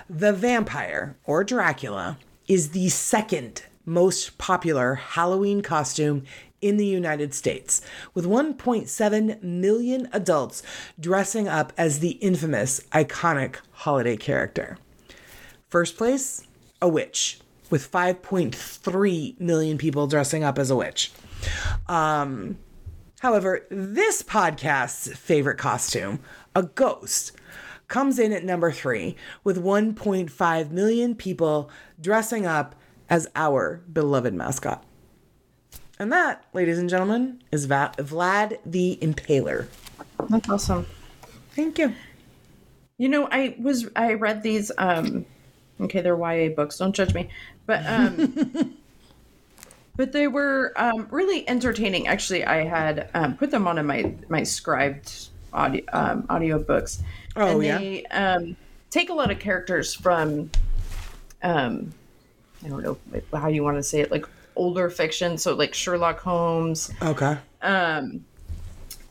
The vampire, or Dracula, is the second most popular Halloween costume in the United States, with 1.7 million adults dressing up as the infamous, iconic holiday character. First place, a witch, with 5.3 million people dressing up as a witch. However, this podcast's favorite costume, a ghost, comes in at number 3, with 1.5 million people dressing up as our beloved mascot. And that, ladies and gentlemen, is Vlad the Impaler. That's awesome. Thank you. I read these, okay, they're YA books, don't judge me, but... But they were really entertaining. Actually, I had put them on in my scribed audiobooks. Oh, yeah? And they take a lot of characters from, I don't know how you want to say it, like older fiction. So like Sherlock Holmes. Okay.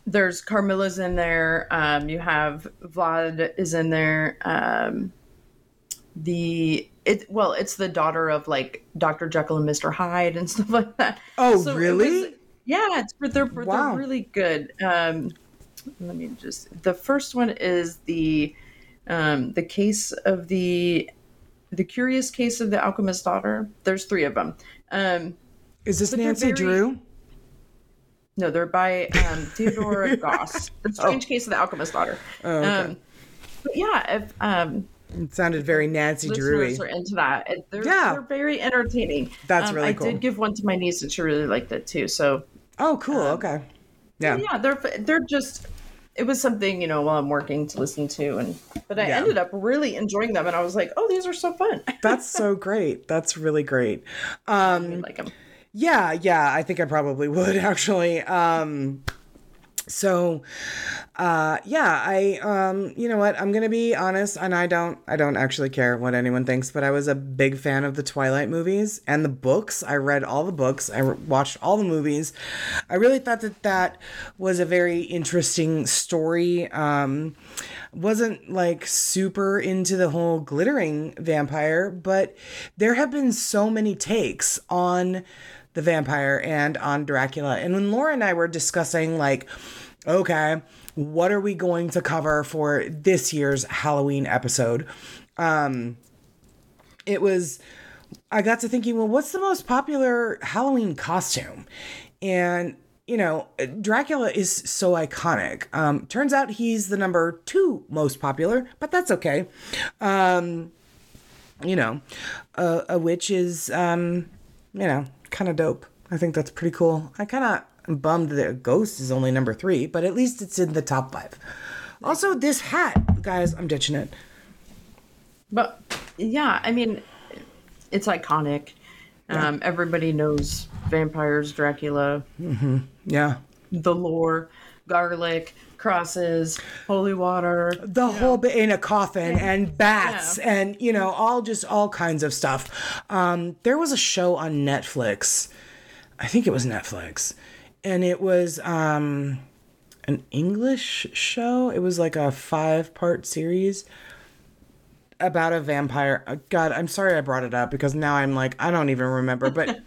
There's Carmilla's in there. You have Vlad is in there. It's the daughter of like Dr. Jekyll and Mr. Hyde and stuff like that. Oh, so really? They're really good. The first one is the case of the curious case of the alchemist's daughter. There's 3 of them. Is this Nancy Drew? No, they're by Theodore Goss. The Strange Case of the Alchemist's Daughter. Oh, okay. But yeah, if it sounded very Nancy Drew-y. Listeners are into that. They're very entertaining. That's really cool. I did give one to my niece, and she really liked it too. So. Oh, cool. Okay. Yeah. Yeah, they're just. It was something while I'm working to listen to, but I ended up really enjoying them, and I was like, oh, these are so fun. That's so great. That's really great. I really like them. Yeah. I think I probably would actually. I you know what, I'm going to be honest, and I don't actually care what anyone thinks, but I was a big fan of the Twilight movies and the books. I read all the books. I watched all the movies. I really thought that was a very interesting story. Wasn't like super into the whole glittering vampire, but there have been so many takes on the vampire and on Dracula. And when Laura and I were discussing like, okay, what are we going to cover for this year's Halloween episode? I got to thinking, well, what's the most popular Halloween costume? And Dracula is so iconic. Turns out he's the number 2 most popular, but that's okay. A witch is, kind of dope. I think that's pretty cool. I kind of bummed that a ghost is only number 3, but at least it's in the top 5. Also, this hat, guys, I'm ditching it. But yeah, it's iconic. Yeah. Everybody knows vampires, Dracula. Mm-hmm. Yeah. The lore, garlic, crosses, holy water, the whole bit in a coffin, and bats, and all kinds of stuff. There was a show on Netflix. I think it was Netflix. And it was an English show. It was like a 5-part series about a vampire. God, I'm sorry I brought it up because now I'm like, I don't even remember. But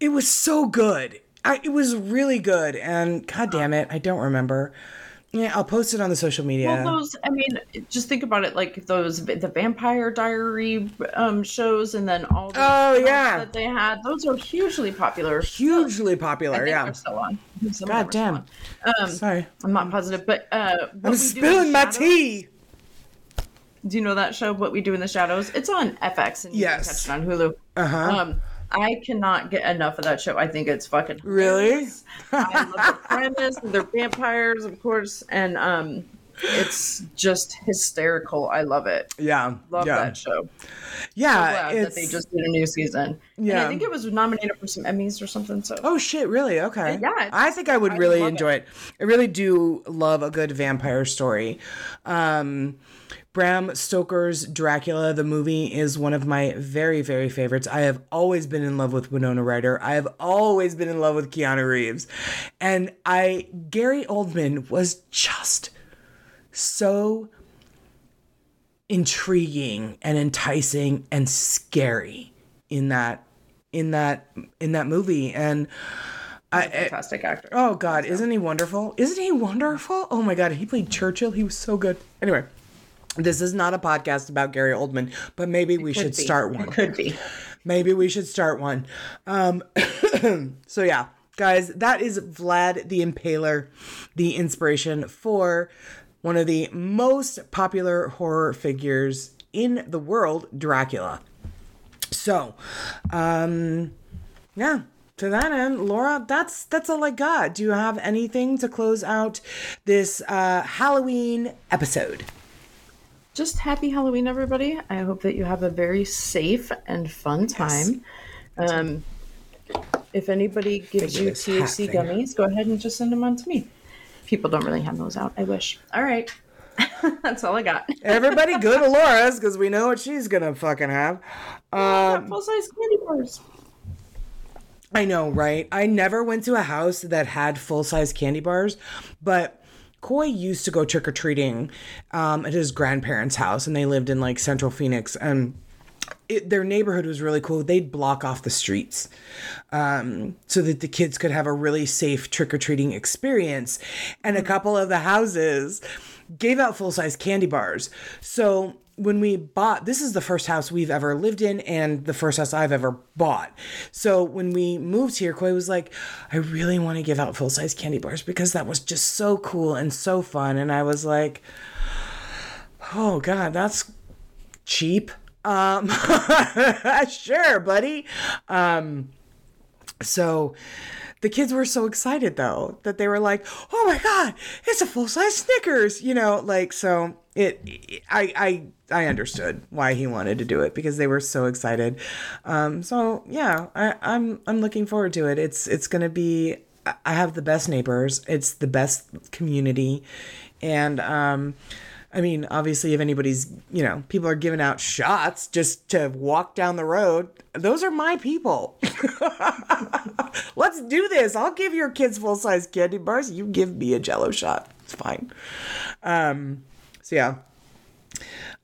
it was so good. It was really good. And God damn it, I don't remember. Yeah, I'll post it on the social media. Well, those, I mean, just think about it, like those, the Vampire Diary shows, and then all the that they had. Those are hugely popular. Hugely popular, yeah. They're still on. God damn. Sorry. I'm not positive, but... I'm spilling my tea! Do you know that show, What We Do in the Shadows? It's on FX, and yes, you can catch it on Hulu. Uh-huh. I cannot get enough of that show. I think it's fucking hilarious. Really? I love the premise. They're vampires, of course, and it's just hysterical. I love it. Yeah. Love that show. Yeah. So glad that they just did a new season. Yeah. And I think it was nominated for some Emmys or something. So. Oh, shit. Really? Okay. And yeah. I think I would really enjoy it. I really do love a good vampire story. Bram Stoker's Dracula, the movie, is one of my very, very favorites. I have always been in love with Winona Ryder. I have always been in love with Keanu Reeves. And Gary Oldman was just so intriguing and enticing and scary in that movie. And fantastic actor. Oh God, isn't he wonderful? Isn't he wonderful? Oh my God, he played Churchill. He was so good. Anyway. This is not a podcast about Gary Oldman, but maybe we should start one. It could be. Maybe we should start one. So yeah, guys, that is Vlad the Impaler, the inspiration for one of the most popular horror figures in the world, Dracula. So, yeah. To that end, Laura, that's all I got. Do you have anything to close out this Halloween episode? Just happy Halloween, everybody. I hope that you have a very safe and fun time. Yes. If anybody gives you THC gummies, go ahead and just send them on to me. People don't really hand those out. I wish. All right. That's all I got. Everybody go to Laura's because we know what she's going to fucking have. Full-size candy bars. I know, right? I never went to a house that had full-size candy bars, but... Coy used to go trick-or-treating at his grandparents' house, and they lived in, like, Central Phoenix, and their neighborhood was really cool. They'd block off the streets so that the kids could have a really safe trick-or-treating experience, and a couple of the houses gave out full-size candy bars. So when we bought... This is the first house we've ever lived in and the first house I've ever bought. So when we moved here, Koi was like, I really want to give out full-size candy bars because that was just so cool and so fun. And I was like, oh, God, that's cheap. Sure, buddy. So... The kids were so excited, though, that they were like, oh, my God, it's a full-size Snickers, you know, like, so I understood why he wanted to do it because they were so excited. So, yeah, I'm looking forward to it. It's going to be, I have the best neighbors. It's the best community. And, I mean, obviously, if anybody's, you know, people are giving out shots just to walk down the road, those are my people. Let's do this. I'll give your kids full-size candy bars. You give me a Jell-O shot. It's fine. So, yeah.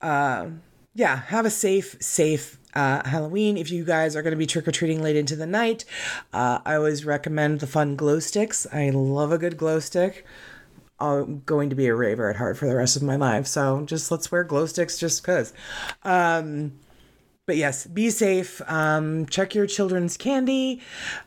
Yeah, have a safe Halloween. If you guys are going to be trick-or-treating late into the night, I always recommend the fun glow sticks. I love a good glow stick. I'm going to be a raver at heart for the rest of my life. So just let's wear glow sticks just because. But yes, be safe. Check your children's candy.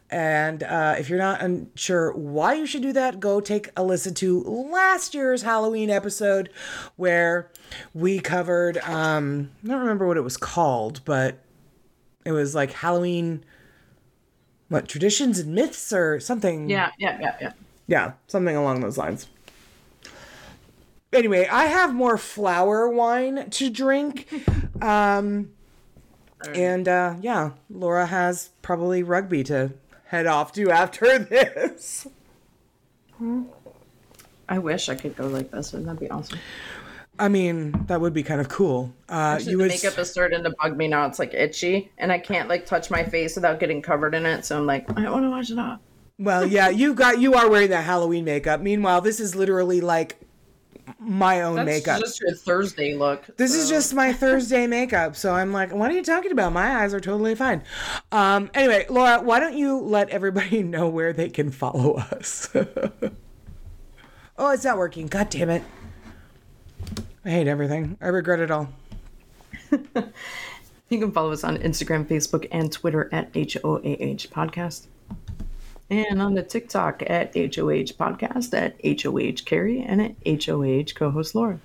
And if you're not unsure why you should do that, go take a listen to last year's Halloween episode where we covered, I don't remember what it was called, but it was like Halloween, what, traditions and myths or something. Yeah. Yeah, something along those lines. Anyway, I have more flower wine to drink. And, yeah, Laura has probably rugby to head off to after this. I wish I could go like this. Wouldn't that be awesome? I mean, that would be kind of cool. Actually, the makeup is starting to bug me now. It's, like, itchy. And I can't, like, touch my face without getting covered in it. So I'm like, I want to wash it off. Well, yeah, you are wearing that Halloween makeup. Meanwhile, this is literally like my own makeup. That's just your Thursday look. This is just my Thursday makeup. So I'm like, what are you talking about? My eyes are totally fine. Anyway, Laura, why don't you let everybody know where they can follow us? Oh, it's not working. God damn it. I hate everything. I regret it all. You can follow us on Instagram, Facebook, and Twitter at HOAH Podcast. And on the TikTok at HOAH Podcast, at HOAH Carrie, and at HOAH co-host Laura.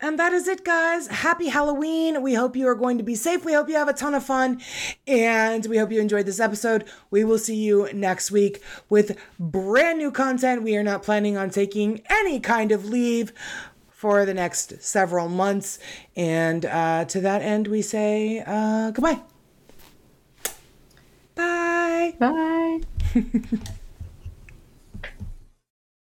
And that is it, guys. Happy Halloween. We hope you are going to be safe. We hope you have a ton of fun. And we hope you enjoyed this episode. We will see you next week with brand new content. We are not planning on taking any kind of leave for the next several months. And to that end, we say goodbye. Bye. Bye.